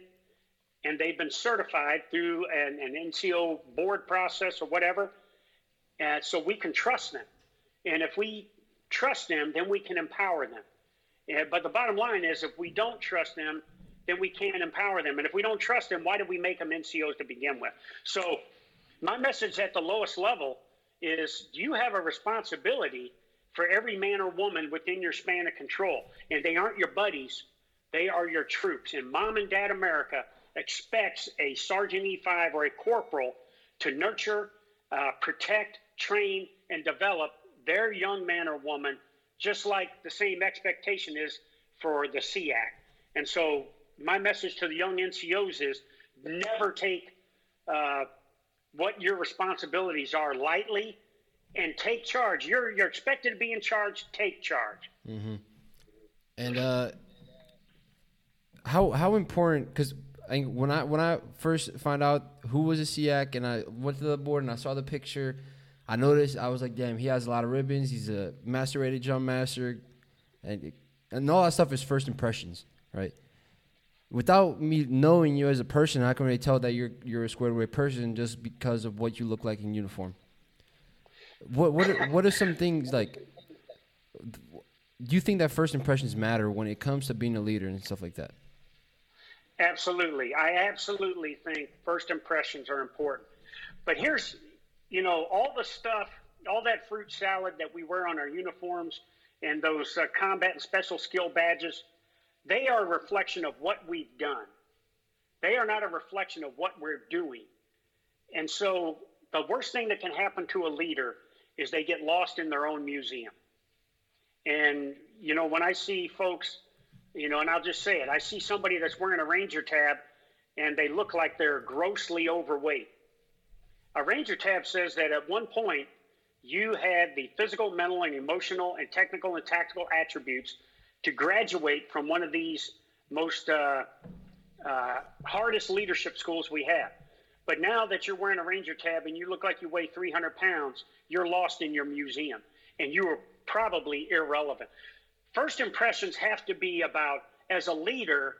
and they've been certified through an NCO board process or whatever, so we can trust them. And if we trust them, then we can empower them. But the bottom line is if we don't trust them, then we can't empower them. And if we don't trust them, why do we make them NCOs to begin with? So my message at the lowest level is you have a responsibility for every man or woman within your span of control. And they aren't your buddies, they are your troops. And Mom and Dad America expects a Sergeant E5 or a corporal to nurture, protect, train, and develop their young man or woman, just like the same expectation is for the SEAC. And so my message to the young NCOs is never take what your responsibilities are lightly, and take charge. You're expected to be in charge. Take charge. Mm-hmm. And how important? Because when I first found out who was a SEAC, and I went to the board and I saw the picture, I noticed I was like, damn, he has a lot of ribbons. He's a master rated jump master, and all that stuff is first impressions, right? Without me knowing you as a person, I can really tell that you're a squared away person just because of what you look like in uniform. What are some things, like, do you think that first impressions matter when it comes to being a leader and stuff like that? Absolutely. I absolutely think first impressions are important. But here's, you know, all the stuff, all that fruit salad that we wear on our uniforms and those combat and special skill badges, they are a reflection of what we've done. They are not a reflection of what we're doing. And so the worst thing that can happen to a leader is they get lost in their own museum. And, you know, when I see folks, you know, and I'll just say it, I see somebody that's wearing a Ranger tab and they look like they're grossly overweight. A Ranger tab says that at one point you had the physical, mental, and emotional and technical and tactical attributes to graduate from one of these most hardest leadership schools we have. But now that you're wearing a Ranger tab and you look like you weigh 300 pounds, you're lost in your museum, and you are probably irrelevant. First impressions have to be about, as a leader,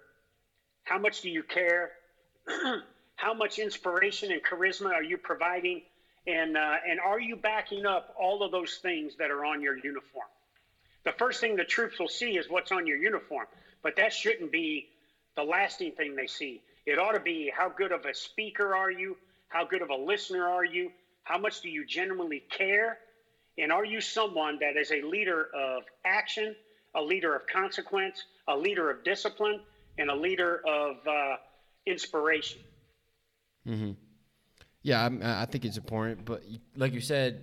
how much do you care? How much inspiration and charisma are you providing? And are you backing up all of those things that are on your uniform? The first thing the troops will see is what's on your uniform, but that shouldn't be the lasting thing they see. It ought to be how good of a speaker are you? How good of a listener are you? How much do you genuinely care? And are you someone that is a leader of action, a leader of consequence, a leader of discipline, and a leader of inspiration? Mm-hmm. Yeah, I think it's important. But like you said,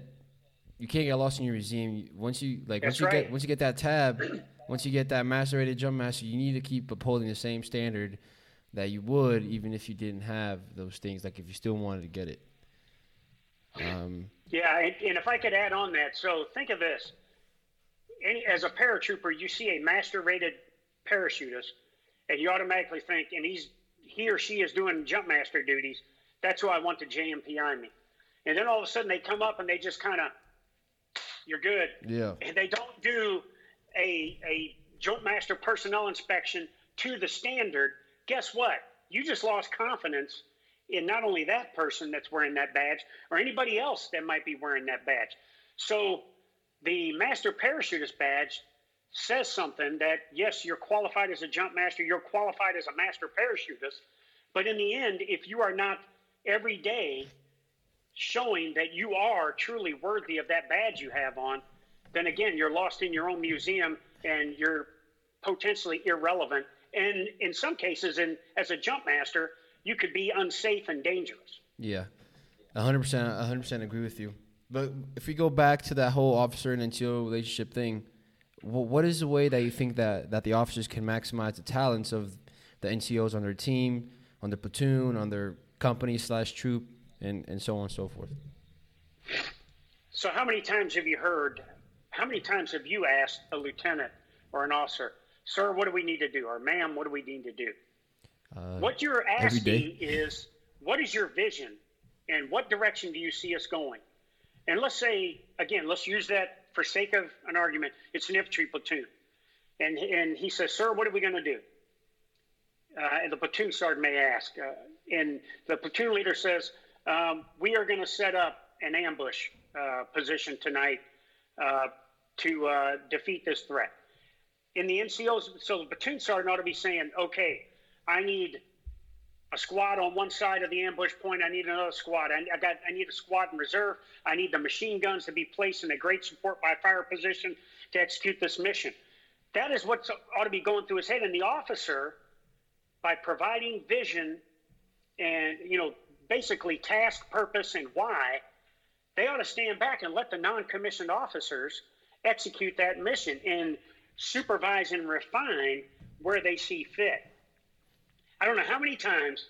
you can't get lost in your regime. Once you like, once you get that tab, once you get that master rated jump master, you need to keep upholding the same standard that you would even if you didn't have those things. Like if you still wanted to get it. Yeah, and if I could add on that, so think of this. As a paratrooper, you see a master rated parachutist, and you automatically think, and he or she is doing jump master duties. That's who I want to JMPI me. And then all of a sudden they come up and they just kind of, you're good. Yeah. And they don't do a Joint Master personnel inspection to the standard. Guess what? You just lost confidence in not only that person that's wearing that badge or anybody else that might be wearing that badge. So the Master Parachutist badge says something that, yes, you're qualified as a jump master, you're qualified as a master parachutist, but in the end, if you are not every day showing that you are truly worthy of that badge you have on, then again, you're lost in your own museum and you're potentially irrelevant. And in some cases, as a jump master, you could be unsafe and dangerous. Yeah, 100% agree with you. But if we go back to that whole officer and NCO relationship thing, what is the way that you think that the officers can maximize the talents of the NCOs on their team, on their platoon, on their company/troop, and so on and so forth? So how many times have you asked a lieutenant or an officer, sir, what do we need to do? Or ma'am, what do we need to do? What you're asking is, what is your vision and what direction do you see us going? And let's say, again, let's use that for sake of an argument, it's an infantry platoon. And he says, sir, what are we going to do? And the platoon sergeant may ask. And the platoon leader says, we are going to set up an ambush position tonight to defeat this threat. In the NCOs, so the platoon sergeant ought to be saying, okay, I need a squad on one side of the ambush point. I need another squad. I need a squad in reserve. I need the machine guns to be placed in a great support by fire position to execute this mission. That is what ought to be going through his head. And the officer, by providing vision and, basically task, purpose, and why, they ought to stand back and let the non-commissioned officers execute that mission and supervise and refine where they see fit. I don't know how many times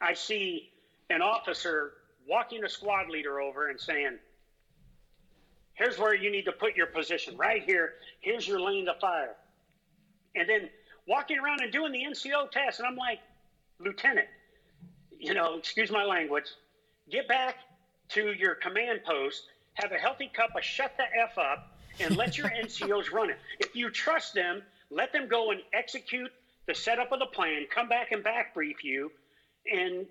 I see an officer walking a squad leader over and saying, here's where you need to put your position, right here. Here's your lane to fire. And then walking around and doing the NCO test. And I'm like, Lieutenant, excuse my language, get back to your command post, have a healthy cup of shut the F up, and let your NCOs run it. If you trust them, let them go and execute the setup of the plan, come back and back brief you, and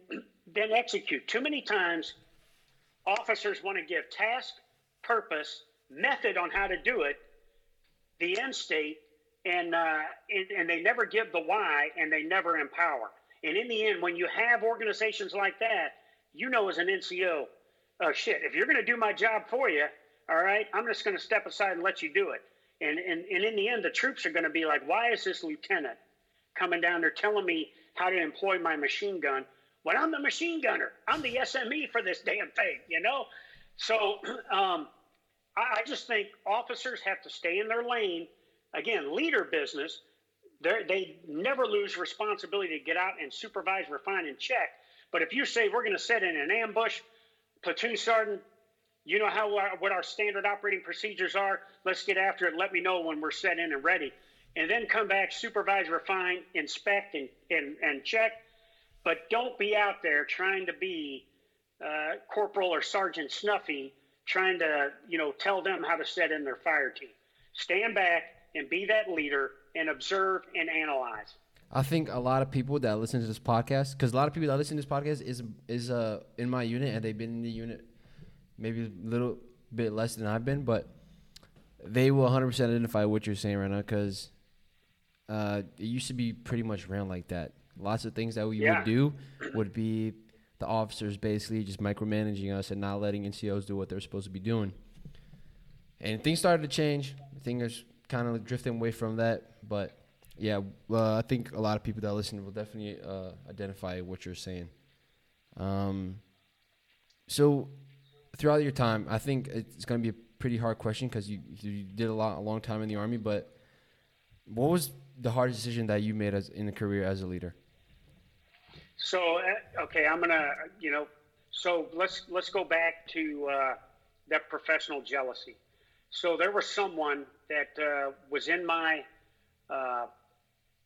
then execute. Too many times, officers want to give task, purpose, method on how to do it, the end state, and they never give the why, and they never empower. And in the end, when you have organizations like that, as an NCO, oh, shit, if you're going to do my job for you, all right, I'm just going to step aside and let you do it. And in the end, the troops are going to be like, why is this lieutenant coming down there telling me how to employ my machine gun when I'm the machine gunner? I'm the SME for this damn thing, So I just think officers have to stay in their lane. Again, leader business, they never lose responsibility to get out and supervise, refine, and check. But if you say we're going to set in an ambush, platoon sergeant, what our standard operating procedures are, let's get after it, let me know when we're set in and ready. And then come back, supervise, refine, inspect, and check. But don't be out there trying to be Corporal or Sergeant Snuffy, trying to, tell them how to set in their fire team. Stand back and be that leader and observe and analyze. I think a lot of people that listen to this podcast, because a lot of people that listen to this podcast is in my unit, and they've been in the unit maybe a little bit less than I've been, but they will 100% identify what you're saying right now, because it used to be pretty much ran like that. Lots of things that we would do would be the officers basically just micromanaging us and not letting NCOs do what they're supposed to be doing. And things started to change. Things kind of drifting away from that. But, yeah, I think a lot of people that listen will definitely identify what you're saying. So throughout your time, I think it's going to be a pretty hard question because you did a long time in the Army, but what was the hardest decision that you made as in a career as a leader? So, okay, I'm going to, let's go back to that professional jealousy. So there was someone that was in my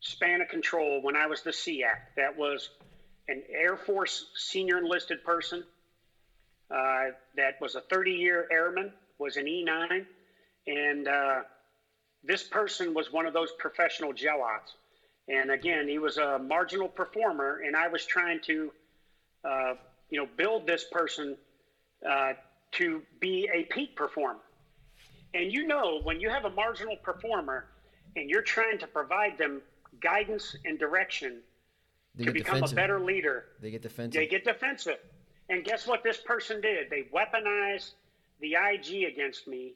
span of control when I was the SEAC. That was an Air Force senior enlisted person that was a 30-year airman, was an E9, and this person was one of those professional jealots. And again, he was a marginal performer, and I was trying to, build this person to be a peak performer. And when you have a marginal performer and you're trying to provide them guidance and direction to become a better leader, they get defensive. And guess what this person did? They weaponized the IG against me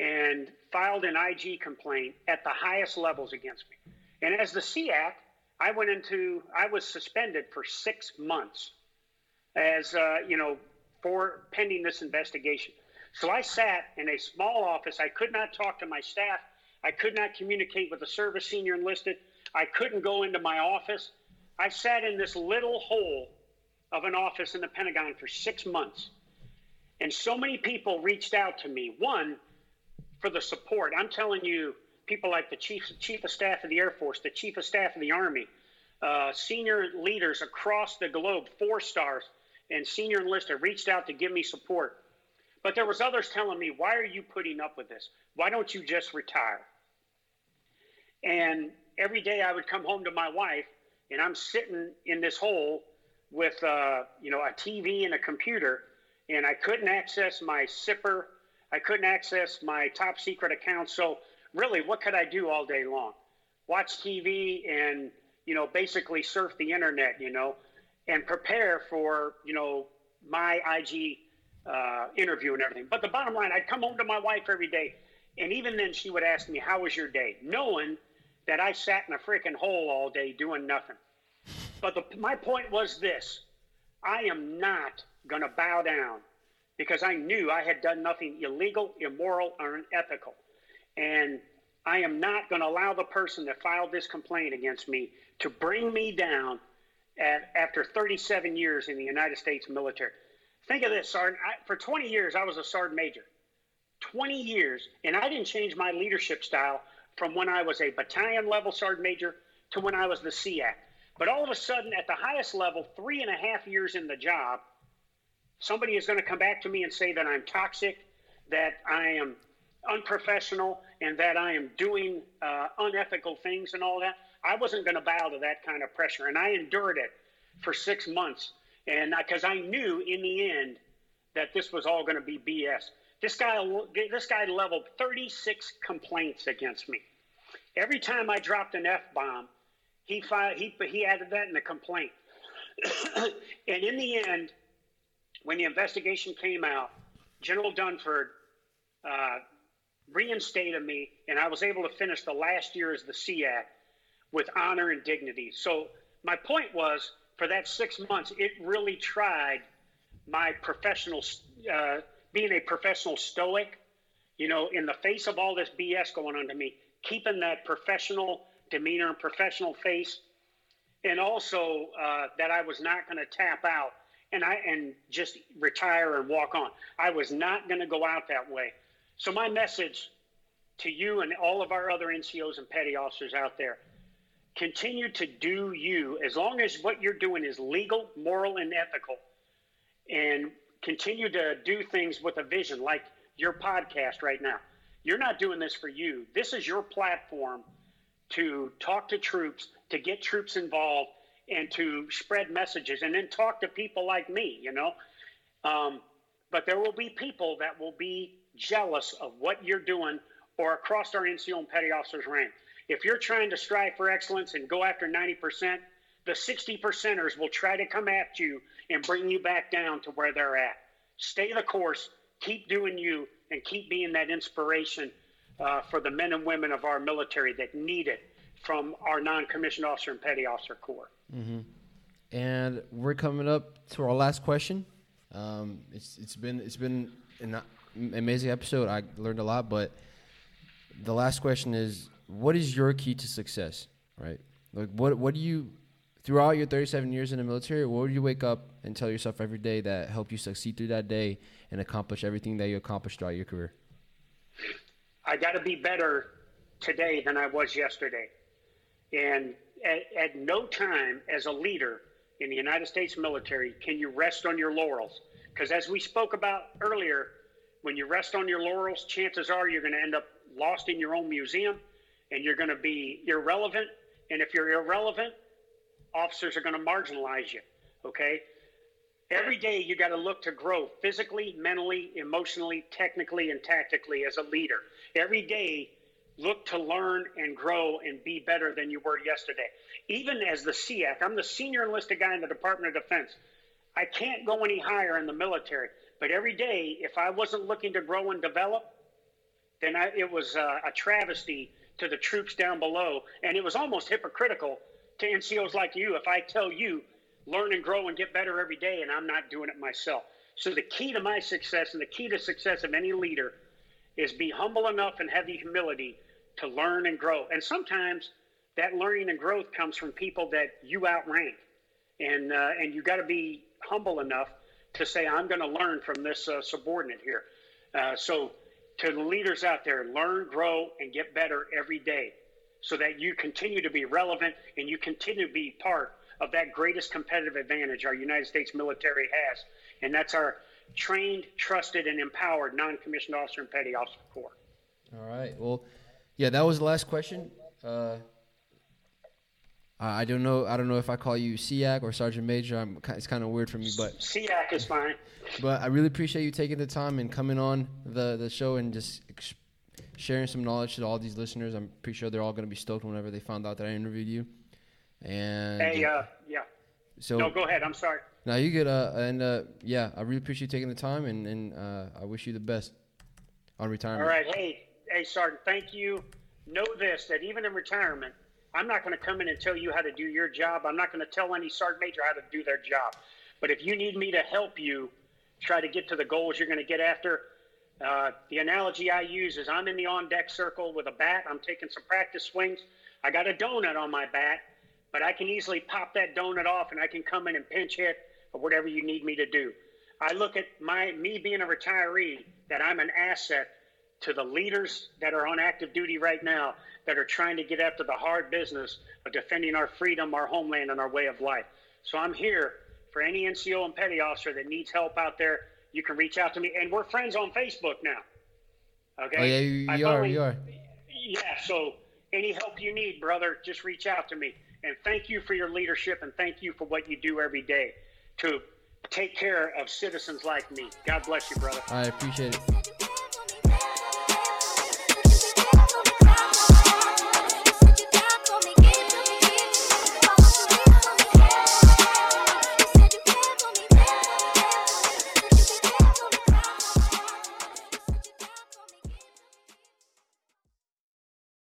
and filed an IG complaint at the highest levels against me. And as the SEAC, I was suspended for 6 months as, for pending this investigation. So I sat in a small office. I could not talk to my staff. I could not communicate with the service senior enlisted. I couldn't go into my office. I sat in this little hole of an office in the Pentagon for 6 months. And so many people reached out to me, one, for the support. I'm telling you, people like the Chief of Staff of the Air Force, the Chief of Staff of the Army, senior leaders across the globe, 4 stars, and senior enlisted reached out to give me support. But there was others telling me, why are you putting up with this? Why don't you just retire? And every day I would come home to my wife, and I'm sitting in this hole with, a TV and a computer, and I couldn't access my SIPR. I couldn't access my top secret account. So really, what could I do all day long? Watch TV and, basically surf the internet, and prepare for, my IG interview and everything. But the bottom line, I'd come home to my wife every day, and even then she would ask me, how was your day? Knowing that I sat in a freaking hole all day doing nothing. But my point was this: I am not going to bow down, because I knew I had done nothing illegal, immoral, or unethical. And I am not going to allow the person that filed this complaint against me to bring me down after 37 years in the United States military. Think of this, Sergeant. For 20 years, I was a Sergeant Major. 20 years, and I didn't change my leadership style from when I was a battalion-level Sergeant Major to when I was the SEAC. But all of a sudden, at the highest level, 3.5 years in the job, somebody is going to come back to me and say that I'm toxic, that I am unprofessional, and that I am doing unethical things and all that. I wasn't going to bow to that kind of pressure, and I endured it for 6 months. And because I knew in the end that this was all going to be BS. This guy leveled 36 complaints against me. Every time I dropped an F-bomb, he added that in the complaint. And in the end, when the investigation came out, General Dunford reinstated me, and I was able to finish the last year as the SEAC with honor and dignity. So my point was, for that 6 months, it really tried my professional, being a professional stoic, in the face of all this BS going on to me, keeping that professional demeanor and professional face, and also that I was not going to tap out and just retire and walk on. I was not going to go out that way. So my message to you and all of our other NCOs and petty officers out there: continue to do you, as long as what you're doing is legal, moral, and ethical, and continue to do things with a vision, like your podcast right now. You're not doing this for you. This is your platform to talk to troops, to get troops involved, and to spread messages, and then talk to people like me, But there will be people that will be jealous of what you're doing, or across our NCO and petty officers rank. If you're trying to strive for excellence and go after 90%, the 60%ers will try to come at you and bring you back down to where they're at. Stay the course, keep doing you, and keep being that inspiration for the men and women of our military that need it from our non-commissioned officer and petty officer corps. Mm-hmm. And we're coming up to our last question It's been an amazing episode. I learned a lot, but the last question is, what is your key to success, right? Like, what do you, throughout your 37 years in the military, what would you wake up and tell yourself every day that helped you succeed through that day and accomplish everything that you accomplished throughout your career? I got to be better today than I was yesterday. And at no time as a leader in the United States military can you rest on your laurels. Because as we spoke about earlier, when you rest on your laurels, chances are you're going to end up lost in your own museum, and you're going to be irrelevant. And if you're irrelevant, officers are going to marginalize you, okay? Every day you got to look to grow physically, mentally, emotionally, technically, and tactically as a leader. Every day, look to learn and grow and be better than you were yesterday. Even as the SEAC, I'm the senior enlisted guy in the Department of Defense. I can't go any higher in the military. But every day, if I wasn't looking to grow and develop, then it was a travesty to the troops down below. And it was almost hypocritical to NCOs like you if I tell you, learn and grow and get better every day, and I'm not doing it myself. So the key to my success and the key to success of any leader is be humble enough and have the humility to learn and grow. And sometimes that learning and growth comes from people that you outrank. And you got to be humble enough to say, I'm going to learn from this subordinate here. So to the leaders out there, learn, grow, and get better every day so that you continue to be relevant and you continue to be part of that greatest competitive advantage our United States military has. And that's our trained, trusted, and empowered non-commissioned officer and petty officer corps. All right. Well, yeah, that was the last question. I don't know if I call you SEAC or Sergeant Major. It's kind of weird for me, but SEAC is fine. But I really appreciate you taking the time and coming on the show and just sharing some knowledge to all these listeners. I'm pretty sure they're all going to be stoked whenever they found out that I interviewed you. And hey, yeah. So no, go ahead. I'm sorry. Now you get yeah. I really appreciate you taking the time, and I wish you the best on retirement. All right, hey, Sergeant. Thank you. Know this, that even in retirement, I'm not going to come in and tell you how to do your job. I'm not going to tell any sergeant major how to do their job. But if you need me to help you try to get to the goals you're going to get after, the analogy I use is I'm in the on-deck circle with a bat. I'm taking some practice swings. I got a donut on my bat, but I can easily pop that donut off, and I can come in and pinch hit or whatever you need me to do. I look at me being a retiree, that I'm an asset to the leaders that are on active duty right now that are trying to get after the hard business of defending our freedom, our homeland, and our way of life. So I'm here for any NCO and petty officer that needs help out there. You can reach out to me. And we're friends on Facebook now. Okay? Oh, yeah, you are. Yeah, so any help you need, brother, just reach out to me. And thank you for your leadership, and thank you for what you do every day to take care of citizens like me. God bless you, brother. I appreciate it.